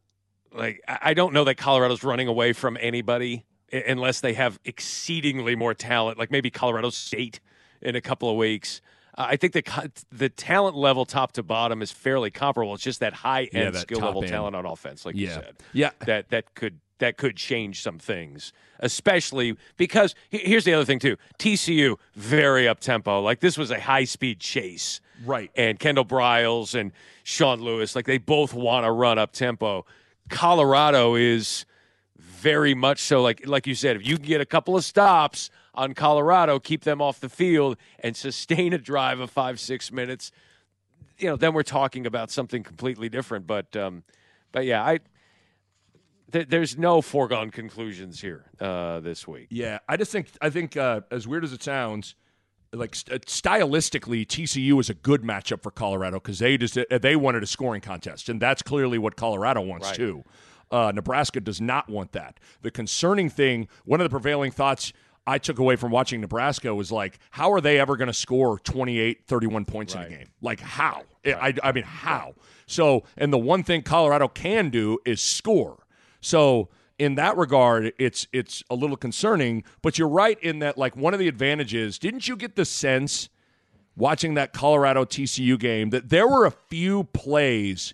like I don't know that Colorado's running away from anybody unless they have exceedingly more talent, like maybe Colorado State in a couple of weeks. I think the the talent level top to bottom is fairly comparable. It's just that high end yeah, skill level end. talent on offense, like yeah. you said, yeah, that that could that could change some things, especially because here's the other thing too. T C U very up tempo, like this was a high speed chase, right? And Kendall Briles and Sean Lewis, like they both want to run up tempo. Colorado is very much so, like like you said, if you can get a couple of stops on Colorado, keep them off the field, and sustain a drive of five, six minutes, you know, then we're talking about something completely different. But, um, but yeah, I th- there's no foregone conclusions here uh, this week. Yeah, I just think, I think uh, as weird as it sounds, like st- stylistically, T C U is a good matchup for Colorado because they just they wanted a scoring contest, and that's clearly what Colorado wants right. too. Uh, Nebraska does not want that. The concerning thing, one of the prevailing thoughts I took away from watching Nebraska was like, how are they ever going to score twenty-eight, thirty-one points right. in a game? Like, how? Right. I, I mean, how? So, and the one thing Colorado can do is score. So, in that regard, it's it's a little concerning. But you're right in that, like, one of the advantages, didn't you get the sense watching that Colorado T C U game that there were a few plays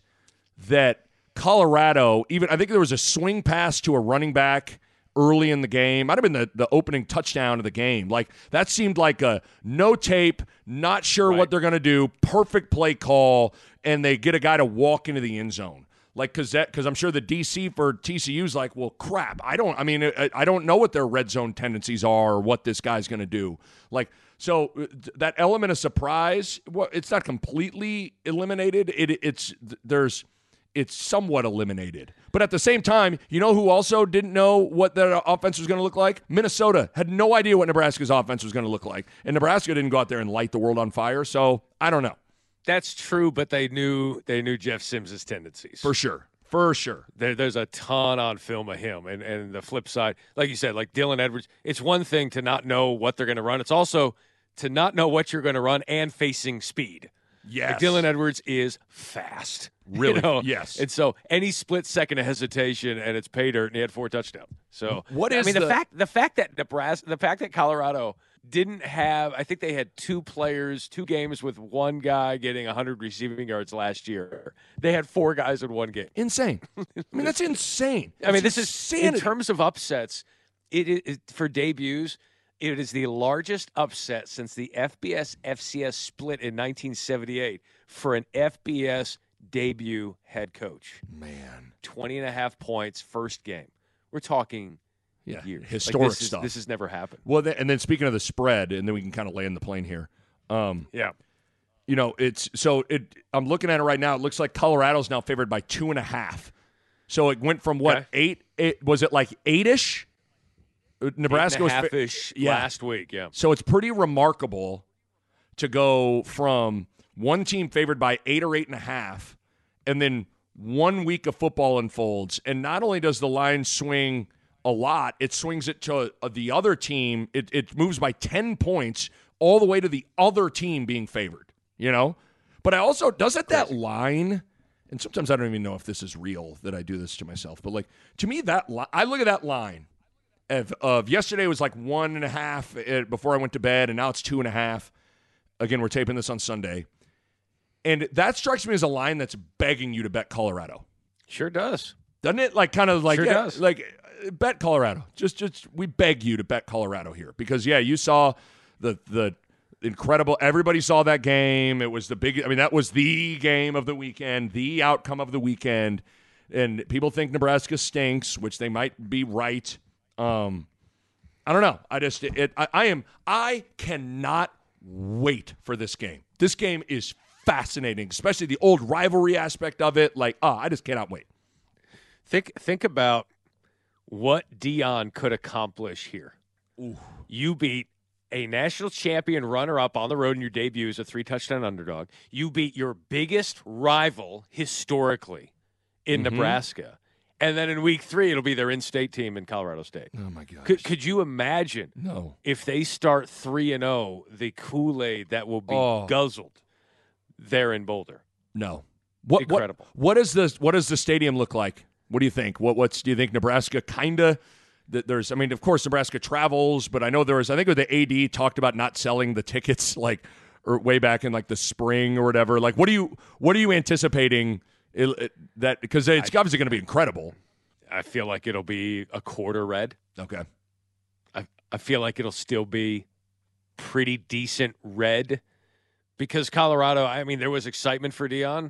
that Colorado, even I think there was a swing pass to a running back early in the game, might have been the, the opening touchdown of the game. Like, that seemed like a no tape, not sure right. what they're going to do, perfect play call, and they get a guy to walk into the end zone. Like, because that, because I'm sure the D C for T C U's like, well, crap, I don't, I mean, I, I don't know what their red zone tendencies are or what this guy's going to do. Like, so that element of surprise, well, it's not completely eliminated. It, it's, there's, it's somewhat eliminated. But at the same time, you know who also didn't know what their offense was going to look like? Minnesota had no idea what Nebraska's offense was going to look like. And Nebraska didn't go out there and light the world on fire. So, I don't know. That's true, but they knew they knew Jeff Sims' tendencies. For sure. For sure. There, there's a ton on film of him. And, and the flip side, like you said, like Dylan Edwards, it's one thing to not know what they're going to run. It's also to not know what you're going to run and facing speed. Yes. Like Dylan Edwards is fast. Really? You know? Yes. And so any split second of hesitation and it's pay dirt, and he had four touchdowns. So what is I mean the, the fact the fact that Nebraska the fact that Colorado didn't have, I think they had two players, two games with one guy getting one hundred receiving yards last year. They had four guys in one game. Insane. I mean, that's insane. That's I mean, this insanity. Is in terms of upsets, it, it, it for debuts, it is the largest upset since the F B S F C S split in nineteen seventy-eight for an F B S debut head coach. Man. twenty and a half points, first game. We're talking yeah, years. Historic like this is, stuff. This has never happened. Well, th- and then speaking of the spread, and then we can kind of land the plane here. Um, yeah. You know, it's so it. I'm looking at it right now. It looks like Colorado's now favored by two and a half. So it went from what, okay. eight? It, was it like eight-ish? Nebraska was half-ish yeah. last week, yeah. So it's pretty remarkable to go from one team favored by eight or eight and a half, and then one week of football unfolds. And not only does the line swing a lot, it swings it to the other team. It it moves by ten points all the way to the other team being favored. You know, but I also doesn't that line. and sometimes I don't even know if this is real that I do this to myself, but like to me, that li- I look at that line of, of yesterday was like one and a half before I went to bed, and now it's two and a half. Again, we're taping this on Sunday. And that strikes me as a line that's begging you to bet Colorado. Sure does. Doesn't it? Like kind of like, sure yeah, does. Like bet Colorado. Just, just we beg you to bet Colorado here because, yeah, you saw the the incredible – everybody saw that game. It was the big – I mean, that was the game of the weekend, the outcome of the weekend. And people think Nebraska stinks, which they might be right. Um, I don't know. I just it, – I, I am – I cannot wait for this game. This game is fascinating, especially the old rivalry aspect of it. Like, ah, oh, I just cannot wait. Think think about what Deion could accomplish here. Ooh. You beat a national champion runner-up on the road in your debut as a three-touchdown underdog. You beat your biggest rival historically in mm-hmm. Nebraska. And then in week three, it'll be their in-state team in Colorado State. Oh, my gosh. Could, could you imagine no. if they start three and oh, the Kool-Aid that will be oh. guzzled there in Boulder? No. What, Incredible. What, what, does this, what does the stadium look like? What do you think? What what's do you think Nebraska kind of that there's I mean of course Nebraska travels, but I know there was I think the A D talked about not selling the tickets like or way back in like the spring or whatever. Like what do you what are you anticipating that because it's I, obviously going to be incredible. I feel like it'll be a quarter red. Okay. I I feel like it'll still be pretty decent red because Colorado, I mean there was excitement for Deion.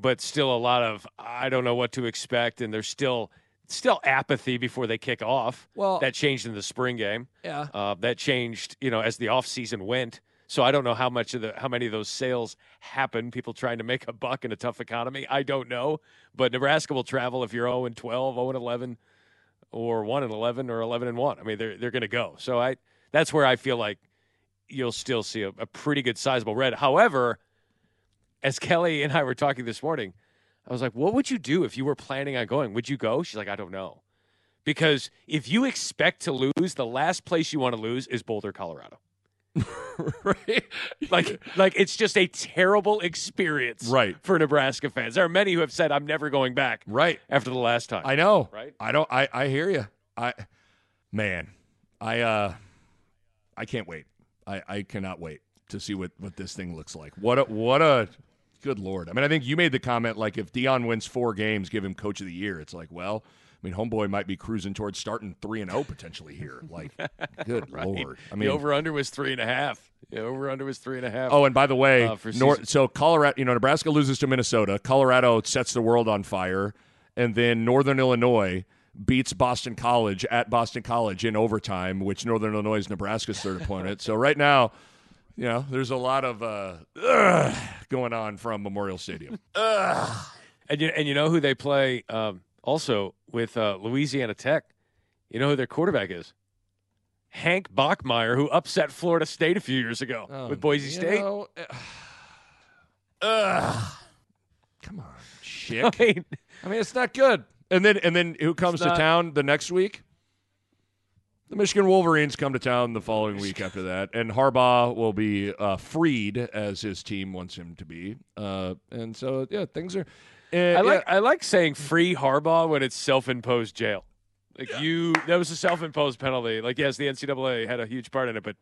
But still a lot of, I don't know what to expect, and there's still still apathy before they kick off. Well, that changed in the spring game. Yeah. Uh, that changed, you know, as the offseason went. So I don't know how much of the how many of those sales happened, people trying to make a buck in a tough economy. I don't know. But Nebraska will travel if you're oh and twelve, oh and eleven, or one and eleven, or eleven and one. I mean, they're, they're going to go. So I that's where I feel like you'll still see a, a pretty good sizable red. However, as Kelly and I were talking this morning, I was like, what would you do if you were planning on going? Would you go? She's like, I don't know. Because if you expect to lose, the last place you want to lose is Boulder, Colorado. Right? Like, like it's just a terrible experience right. for Nebraska fans. There are many who have said, I'm never going back right. after the last time. I know. Right? I don't. I, I hear you. I, man, I, uh, I can't wait. I, I cannot wait to see what, what this thing looks like. What a, what a... Good Lord. I mean, I think you made the comment, like, if Deion wins four games, give him coach of the year. It's like, well, I mean, homeboy might be cruising towards starting three and oh potentially here. Like, good right. Lord. I mean, the over-under was three and a half. The over-under was three and a half. Oh, and by the way, uh, North, so Colorado, you know, Nebraska loses to Minnesota. Colorado sets the world on fire. And then Northern Illinois beats Boston College at Boston College in overtime, which Northern Illinois is Nebraska's third opponent. So right now, you know, there's a lot of uh, ugh, going on from Memorial Stadium. Ugh. And, you, and you know who they play um, also with uh, Louisiana Tech? You know who their quarterback is? Hank Bachmeier, who upset Florida State a few years ago um, with Boise State. Know, uh, ugh. Come on, Schick. I mean, I mean, it's not good. And then and then who comes not, to town the next week? The Michigan Wolverines come to town the following week after that, and Harbaugh will be uh, freed as his team wants him to be. Uh, and so, yeah, things are. Uh, I like yeah. I like saying free Harbaugh when it's self-imposed jail. Like yeah. you, that was a self-imposed penalty. Like yes, the N C double A had a huge part in it, but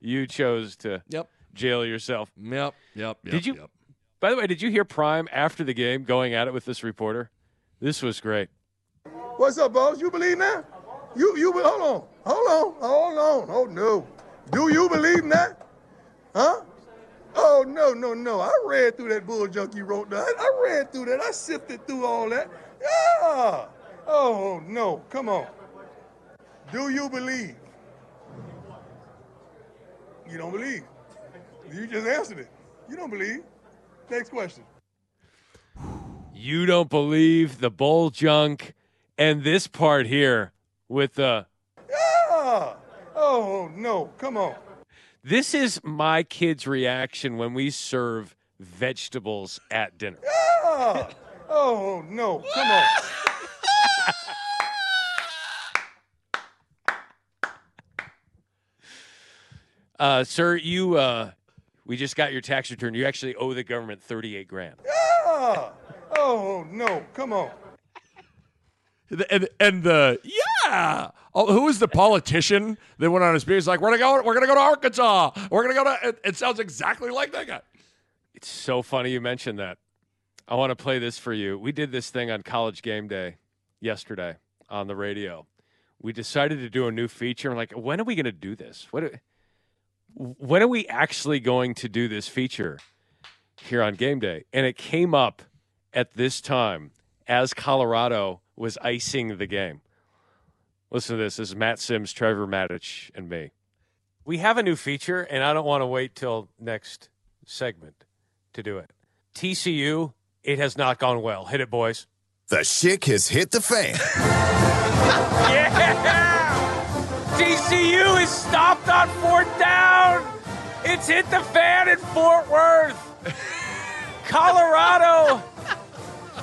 you chose to yep. jail yourself. Yep, yep. yep did you? Yep. By the way, did you hear Prime after the game going at it with this reporter? This was great. What's up, boss? You believe now? You, you, hold on, hold on, hold on, oh no. Do you believe that? Huh? Oh no, no, no, I read through that bull junk you wrote. I, I read through that, I sifted through all that. Yeah! Oh no, come on. Do you believe? You don't believe. You just answered it. You don't believe. Next question. You don't believe the bull junk and this part here. With uh, yeah. oh no, come on. This is my kid's reaction when we serve vegetables at dinner. Yeah. Oh no, come on. uh, sir, you uh, we just got your tax return. You actually owe the government thirty-eight grand. Yeah. Oh, no. Come on. And, and the, yeah. Oh, who is the politician that went on his speech? Like, we're going to go, we're going to go to Arkansas. We're going to go to, it, it sounds exactly like that guy. It's so funny you mentioned that. I want to play this for you. We did this thing on College Game Day yesterday on the radio. We decided to do a new feature. I'm like, when are we going to do this? What? Are, when are we actually going to do this feature here on Game Day? And it came up at this time as Colorado was icing the game. Listen to this. This is Matt Sims, Trevor Maddich, and me. We have a new feature, and I don't want to wait till next segment to do it. T C U, it has not gone well. Hit it, boys. The Schick has hit the fan. Yeah! T C U is stopped on fourth down. It's hit the fan in Fort Worth. Colorado.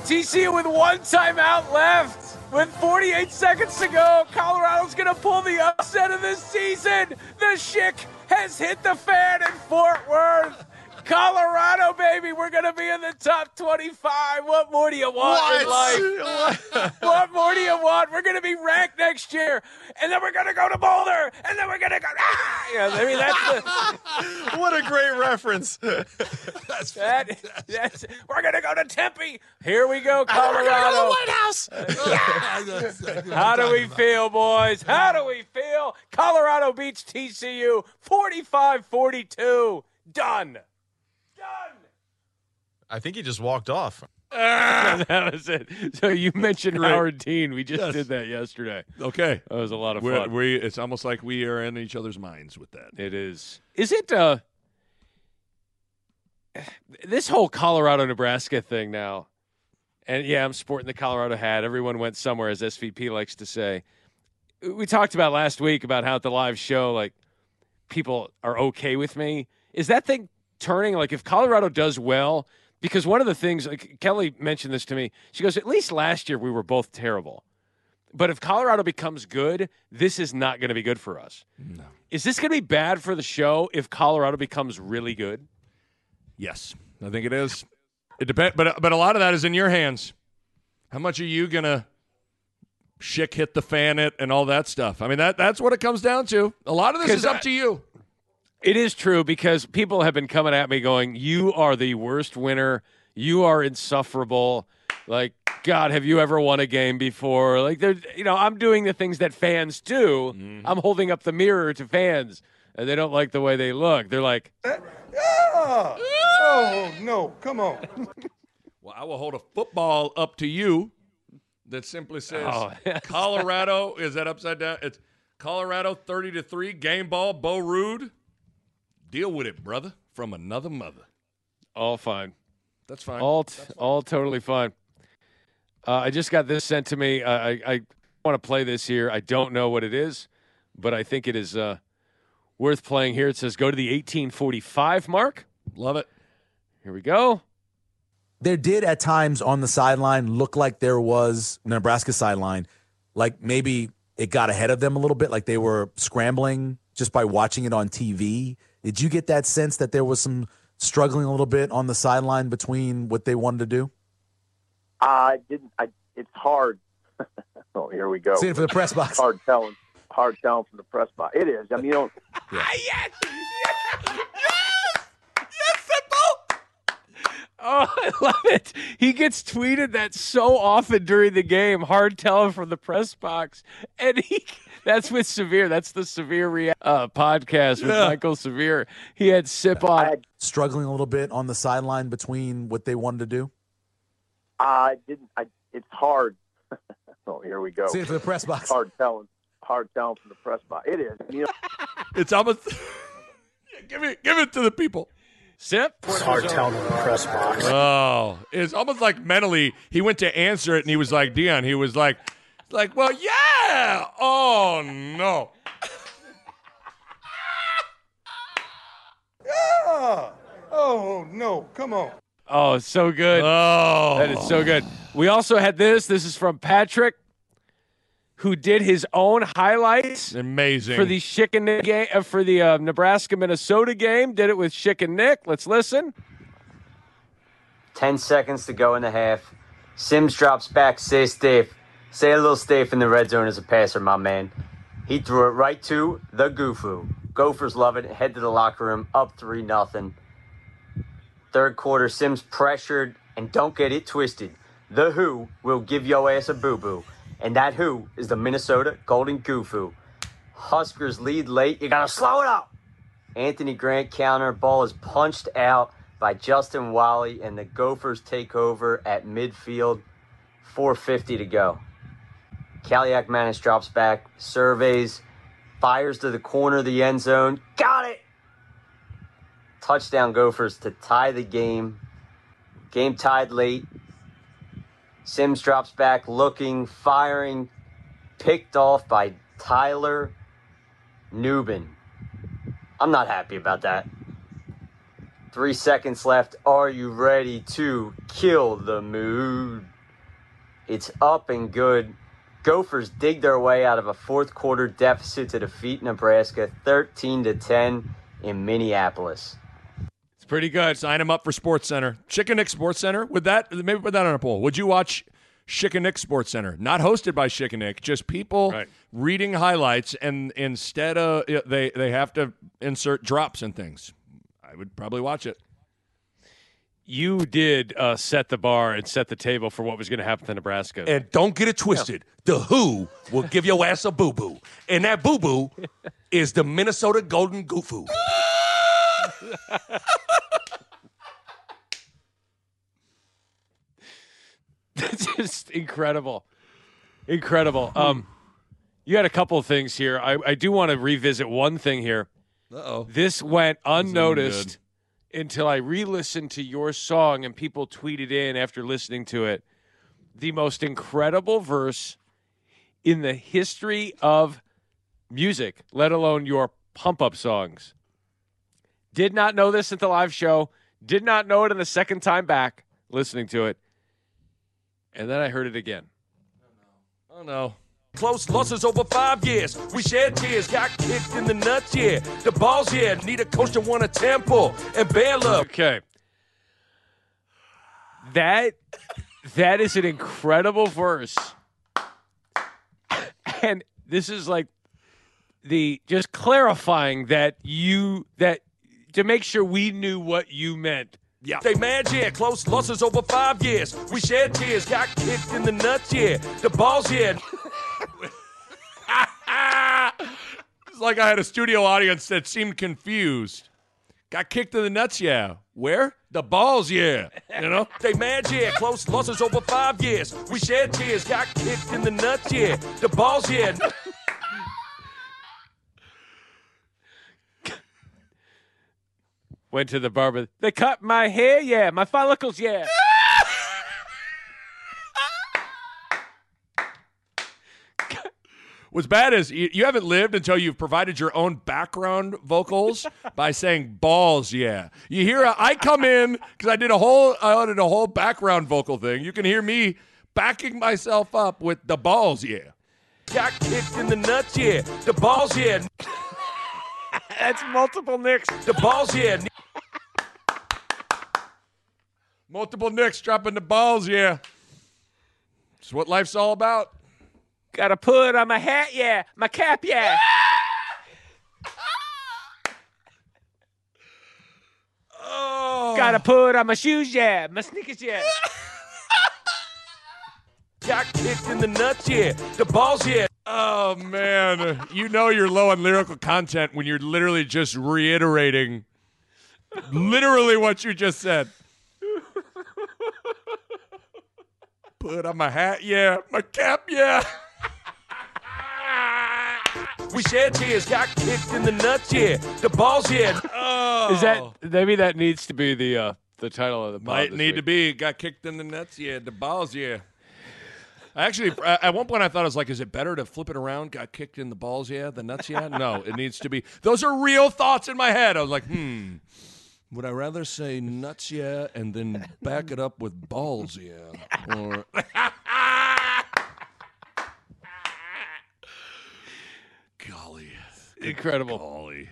T C U with one timeout left. With forty-eight seconds to go, Colorado's going to pull the upset of this season. The Schick has hit the fan in Fort Worth. Colorado, baby, we're going to be in the top twenty-five. What more do you want what? in life? What more do you want? We're going to be ranked next year, and then we're going to go to Boulder, and then we're going to go ah! – yeah, I mean, that's the... What a great reference. that's that, that's, we're going to go to Tempe. Here we go, Colorado. We're going to the White House. Yeah. How do we about. feel, boys? How do we feel? Colorado beats T C U forty-five forty-two. Done. I think he just walked off. Ah! That was it. So you mentioned Great. Howard Dean. We just yes. did that yesterday. Okay. That was a lot of We're, fun. We, it's almost like we are in each other's minds with that. It is. Is it uh, this whole Colorado-Nebraska thing now, and, yeah, I'm sporting the Colorado hat. Everyone went somewhere, as S V P likes to say. We talked about last week about how at the live show, like, people are okay with me. Is that thing turning? Like, if Colorado does well – because one of the things, like Kelly mentioned this to me, she goes, at least last year we were both terrible. But if Colorado becomes good, this is not going to be good for us. No. Is this going to be bad for the show if Colorado becomes really good? Yes, I think it is. It depends, but but a lot of that is in your hands. How much are you going to Schick hit the fan it and all that stuff? I mean, that that's what it comes down to. A lot of this is up I, to you. It is true because people have been coming at me going, you are the worst winner. You are insufferable. Like, God, have you ever won a game before? Like, you know, I'm doing the things that fans do. Mm-hmm. I'm holding up the mirror to fans, and they don't like the way they look. They're like, uh, ah! Oh, no, come on. Well, I will hold a football up to you that simply says, oh, Colorado, is that upside down? It's Colorado thirty to three, game ball, Bo Rude. Deal with it, brother, from another mother. All fine. That's fine. All, t- That's fine. all totally fine. Uh, I just got this sent to me. I, I, I want to play this here. I don't know what it is, but I think it is uh, worth playing here. It says go to the eighteen forty-five mark. Love it. Here we go. There did at times on the sideline look like there was Nebraska sideline, like maybe it got ahead of them a little bit, like they were scrambling just by watching it on T V. Did you get that sense that there was some struggling a little bit on the sideline between what they wanted to do? I didn't. I, it's hard. Oh, here we go. See it for the press box. Hard telling. Hard telling from the press box. It is. I mean, you don't. Yeah. Yes! Yes! Yes! Yes, football! Oh, I love it. He gets tweeted that so often during the game. Hard telling from the press box. And he... That's with Severe. That's the Severe Rea- uh, podcast with yeah. Michael Severe. He had sip on. Had, struggling a little bit on the sideline between what they wanted to do? I didn't. I, it's hard. Oh, here we go. See it for the press box. It's hard telling. Hard telling from the press box. It is. You know. It's almost. give it. Give it to the people. Sip. It's hard telling from the press box. Oh, it's almost like mentally he went to answer it and he was like Deion. He was like. Like, well, yeah. Oh, no. Yeah. Oh, no. Come on. Oh, it's so good. Oh. That is so good. We also had this. This is from Patrick, who did his own highlights. Amazing. For the Schick and Nick game, uh, for the uh, Nebraska-Minnesota game. Did it with Schick and Nick. Let's listen. ten seconds to go in the half. Sims drops back, stay safe. Stay a little safe in the red zone as a passer, my man. He threw it right to the Goofoo. Gophers love it. Head to the locker room, up three nothing. Third quarter, Sims pressured, and don't get it twisted. The Who will give yo ass a boo-boo. And that Who is the Minnesota Golden Goofoo. Huskers lead late. You got to slow it up. Anthony Grant counter. Ball is punched out by Justin Wally, and the Gophers take over at midfield. four fifty to go. Kaliak Manis drops back, surveys, fires to the corner of the end zone. Got it! Touchdown Gophers to tie the game. Game tied late. Sims drops back, looking, firing, picked off by Tyler Nubin. I'm not happy about that. Three seconds left. Are you ready to kill the mood? It's up and good. Gophers dig their way out of a fourth quarter deficit to defeat Nebraska thirteen to ten in Minneapolis. It's pretty good. Sign him up for SportsCenter. Schick and Nick SportsCenter. Would that, maybe put that on a poll. Would you watch Schick and Nick SportsCenter? Not hosted by Schick and Nick, just people right. reading highlights, and instead of they, they have to insert drops and things. I would probably watch it. You did uh, set the bar and set the table for what was going to happen to Nebraska. And don't get it twisted. Yeah. The Who will give your ass a boo-boo. And that boo-boo is the Minnesota Golden Goofoo. That's just incredible. Incredible. Um, you had a couple of things here. I, I do want to revisit one thing here. Uh-oh. This went unnoticed until I re-listened to your song and people tweeted in after listening to it. The most incredible verse in the history of music, let alone your pump-up songs. Did not know this at the live show. Did not know it in the second time back listening to it. And then I heard it again. Oh, no. Oh, no. Close losses over five years. We shed tears, got kicked in the nuts, yeah. The balls, yeah. Need a coach to want a temple and bail up. Okay. That, that is an incredible verse. And this is like the, just clarifying that you, that to make sure we knew what you meant. Yeah. They mad, yeah. Close losses over five years. We shed tears, got kicked in the nuts, yeah. The balls, yeah. It's like I had a studio audience that seemed confused. Got kicked in the nuts, yeah. Where? The balls, yeah. You know? They mad, yeah. Close losses over five years. We shed tears, got kicked in the nuts, yeah. The balls, yeah. Went to the barber. They cut my hair, yeah. My follicles, yeah. What's bad is you, you haven't lived until you've provided your own background vocals by saying balls, yeah. You hear a, I come in because I did a whole I did a whole background vocal thing. You can hear me backing myself up with the balls, yeah. Got kicked in the nuts, yeah. The balls, yeah. That's multiple nicks. The balls, yeah. Multiple nicks dropping the balls, yeah. It's what life's all about. Got to put on my hat, yeah. My cap, yeah. Oh. Got to put on my shoes, yeah. My sneakers, yeah. Got kicked in the nuts, yeah. The balls, yeah. Oh, man. You know you're low on lyrical content when you're literally just reiterating literally what you just said. Put on my hat, yeah. My cap, yeah. We shed tears, got kicked in the nuts, yeah. The balls, yeah. Oh. Is that maybe that needs to be the uh, the title of the podcast? Might need week. to be got kicked in the nuts, yeah. The balls, yeah. I actually, at one point, I thought I was like, is it better to flip it around? Got kicked in the balls, yeah. The nuts, yeah. No, it needs to be. Those are real thoughts in my head. I was like, hmm. Would I rather say nuts, yeah, and then back it up with balls, yeah? Or... Golly. Incredible. Golly.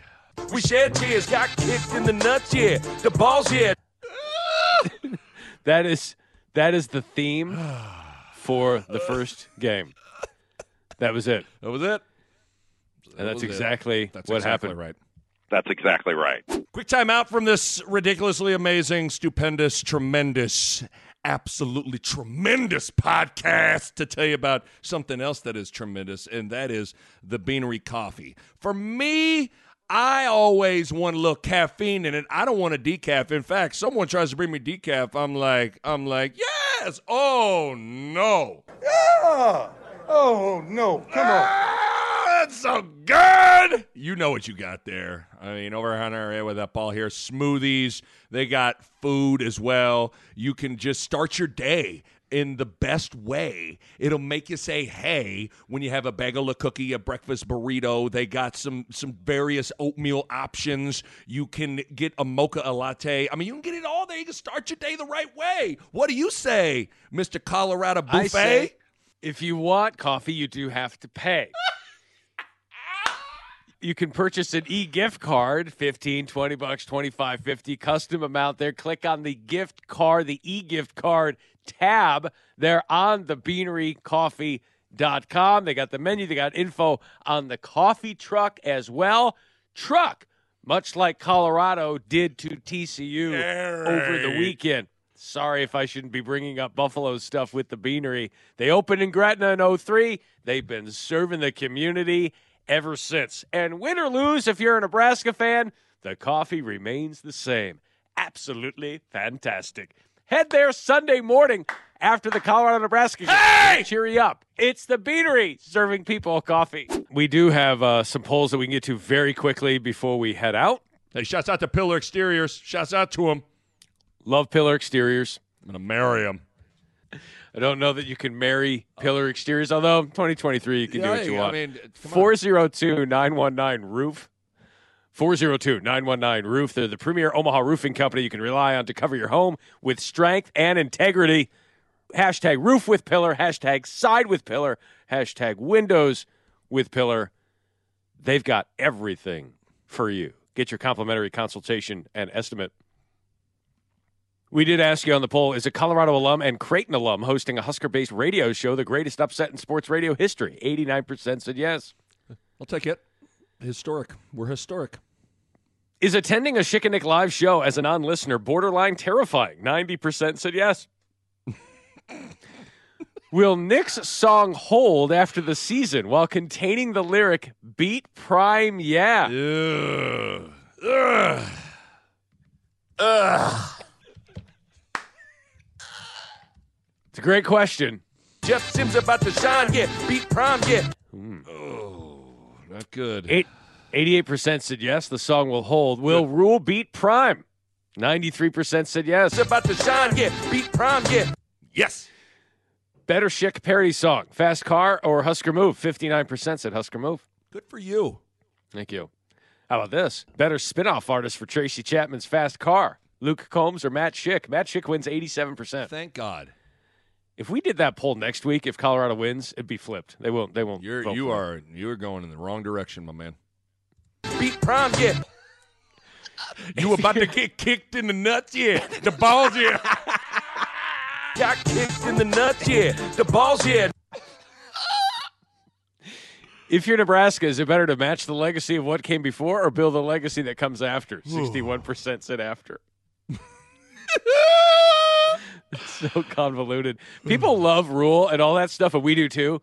We shed tears, got kicked in the nuts, yeah. The balls, yeah. That is That is the theme for the first game. That was it. That was it. And that's exactly that's what exactly happened. Right. That's exactly right. Quick time out from this ridiculously amazing, stupendous, tremendous, absolutely tremendous podcast to tell you about something else that is tremendous, and that is the Beanery Coffee. For me, I always want a little caffeine in it. I don't want a decaf. In fact, someone tries to bring me decaf. I'm like, I'm like, yes. Oh, no. Yeah. Oh, no. Come ah! on. That's so good. You know what you got there. I mean, over on our area with that ball here, smoothies. They got food as well. You can just start your day in the best way. It'll make you say, hey, when you have a bagel, a cookie, a breakfast burrito. They got some some various oatmeal options. You can get a mocha, a latte. I mean, you can get it all there. You can start your day the right way. What do you say, Mister Colorado Buffet? I say, if you want coffee, you do have to pay. You can purchase an e-gift card, fifteen, twenty bucks, twenty-five, fifty, custom amount there. Click on the gift card, the e-gift card tab there on the beanery coffee dot com. They got the menu. They got info on the coffee truck as well. Truck, much like Colorado did to T C U hey. over the weekend. Sorry if I shouldn't be bringing up Buffalo stuff with the Beanery. They opened in Gretna in oh three. They've been serving the community ever since. And win or lose, if you're a Nebraska fan, the coffee remains the same. Absolutely fantastic. Head there Sunday morning after the Colorado-Nebraska game. Hey! Cheery up. It's the Beanery serving people coffee. We do have uh, some polls that we can get to very quickly before we head out. Hey, shouts out to Pillar Exteriors. Shouts out to them. Love Pillar Exteriors. I'm going to marry them. I don't know that you can marry Pillar Exteriors, although twenty twenty-three you can yeah, do what you yeah, want. I mean, four oh two, nine one nine, roof. four oh two, nine one nine, roof. They're the premier Omaha roofing company you can rely on to cover your home with strength and integrity. Hashtag roof with Pillar. Hashtag side with Pillar. Hashtag windows with Pillar. They've got everything for you. Get your complimentary consultation and estimate. We did ask you on the poll, is a Colorado alum and Creighton alum hosting a Husker-based radio show the greatest upset in sports radio history? eighty-nine percent said yes. I'll take it. Historic. We're historic. Is attending a Schick and Nick live show as a non-listener borderline terrifying? ninety percent said yes. Will Nick's song hold after the season while containing the lyric, beat Prime, yeah? Ugh. Ugh. Ugh. It's a great question. Jeff Sims about to shine, yeah. Beat Prime, yeah. Mm. Oh, not good. Eight, eighty-eight percent said yes, the song will hold. Will Rhule beat Prime? ninety-three percent said yes. About to shine, yeah. Beat Prime, yeah. Yes. Better Schick parody song, Fast Car or Husker Move? fifty-nine percent said Husker Move. Good for you. Thank you. How about this? Better spin-off artist for Tracy Chapman's Fast Car, Luke Combs or Matt Schick? Matt Schick wins eighty-seven percent. Thank God. If we did that poll next week, if Colorado wins, it'd be flipped. They won't. They won't. You're, vote you for are. You are going in the wrong direction, my man. Beat Prime, yeah. You about to get kicked in the nuts, yeah. The balls, yeah. Got kicked in the nuts, yeah. The balls, yeah. If you're Nebraska, is it better to match the legacy of what came before or build a legacy that comes after? Sixty-one percent said after. It's so convoluted. People love Rhule and all that stuff, and we do too.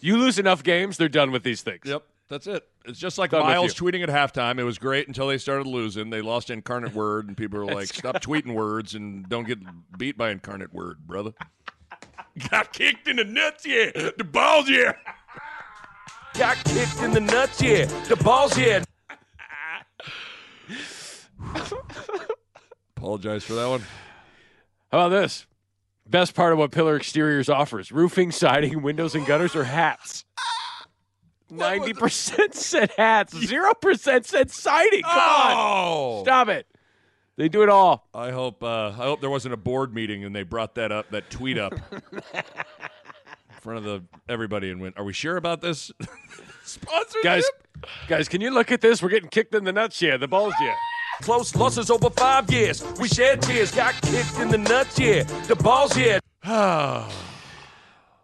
You lose enough games, they're done with these things. Yep, that's it. It's just like done Miles tweeting at halftime. It was great until they started losing. They lost Incarnate Word, and people were like, stop tweeting words and don't get beat by Incarnate Word, brother. Got kicked in the nuts, yeah. The balls, yeah. Got kicked in the nuts, yeah. The balls, yeah. Apologize for that one. How about this? Best part of what Pillar Exteriors offers, roofing, siding, windows, and gutters, or hats? ninety percent said hats. zero percent said siding. Come oh! on. Stop it. They do it all. I hope uh, I hope there wasn't a board meeting and they brought that up, that tweet up in front of the everybody and went, are we sure about this? Sponsorship? Guys, guys, can you look at this? We're getting kicked in the nuts here. The balls here. close losses over five years. We shared tears, got kicked in the nuts, yeah. The balls, yeah.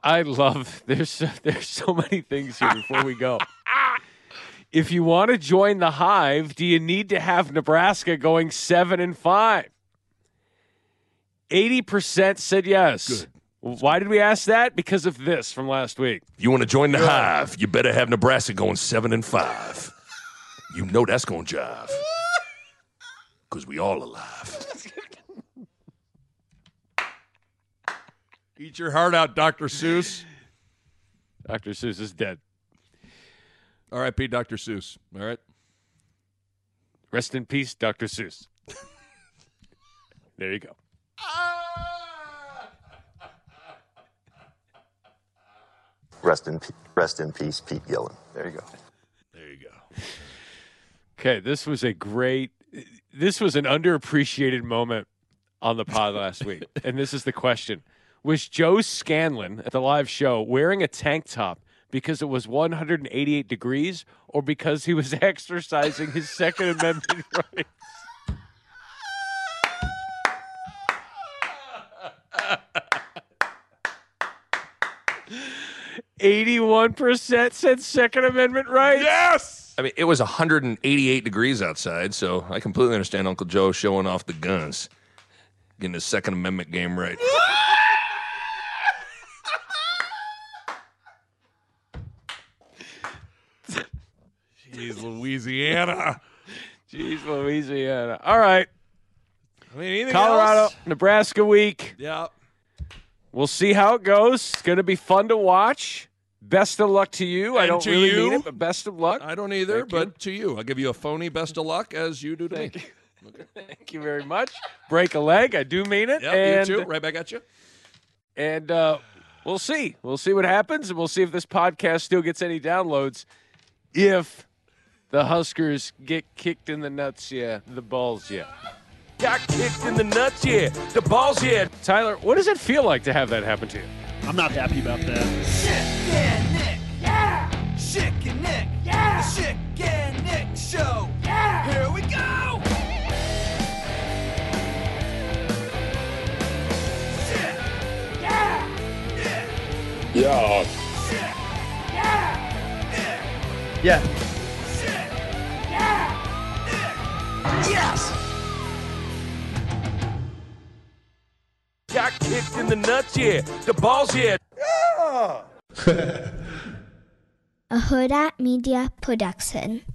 I love, there's so, there's so many things here before we go. If you want to join the Hive, do you need to have Nebraska going seven and five? eighty percent said yes. Good. Why did we ask that? Because of this from last week. You want to join the Good. Hive, you better have Nebraska going seven and five. You know that's going to jive. Because we all alive. Eat your heart out, Doctor Seuss. Doctor Seuss is dead. R I P Doctor Seuss. All right. Rest in peace, Doctor Seuss. There you go. Rest in rest in peace, Pete Gillen. There you go. There you go. Okay, this was a great. This was an underappreciated moment on the pod last week, and this is the question: was Joe Scanlon at the live show wearing a tank top because it was one hundred eighty-eight degrees, or because he was exercising his Second Amendment rights? eighty-one percent said Second Amendment rights. Yes! I mean, it was one hundred eighty-eight degrees outside, so I completely understand Uncle Joe showing off the guns, getting his Second Amendment game right. Jeez, Louisiana. Jeez, Louisiana. All right. I mean, anything Colorado, else? Nebraska week. Yep. We'll see how it goes. It's going to be fun to watch. Best of luck to you. And I don't really you, need it, but best of luck. I don't either, Thank but you. to you. I'll give you a phony best of luck as you do to Thank me. You. Okay. Thank you very much. Break a leg. I do mean it. Yep, and, you too. Right back at you. And uh, we'll see. We'll see what happens, and we'll see if this podcast still gets any downloads. If the Huskers get kicked in the nuts, yeah. The balls, yeah. Got kicked in the nuts, yeah. The balls, yeah. Tyler, what does it feel like to have that happen to you? I'm not happy about that. Schick and Nick, yeah. Schick and Nick, yeah. The Schick and Nick Show, yeah. Here we go. Schick, yeah. Nick. Yeah. Schick, yeah. Nick. Yeah. Schick, yeah. Nick. Yes. Got kicked in the nuts, yeah. The balls, yeah. Yeah. A Huda Media Production.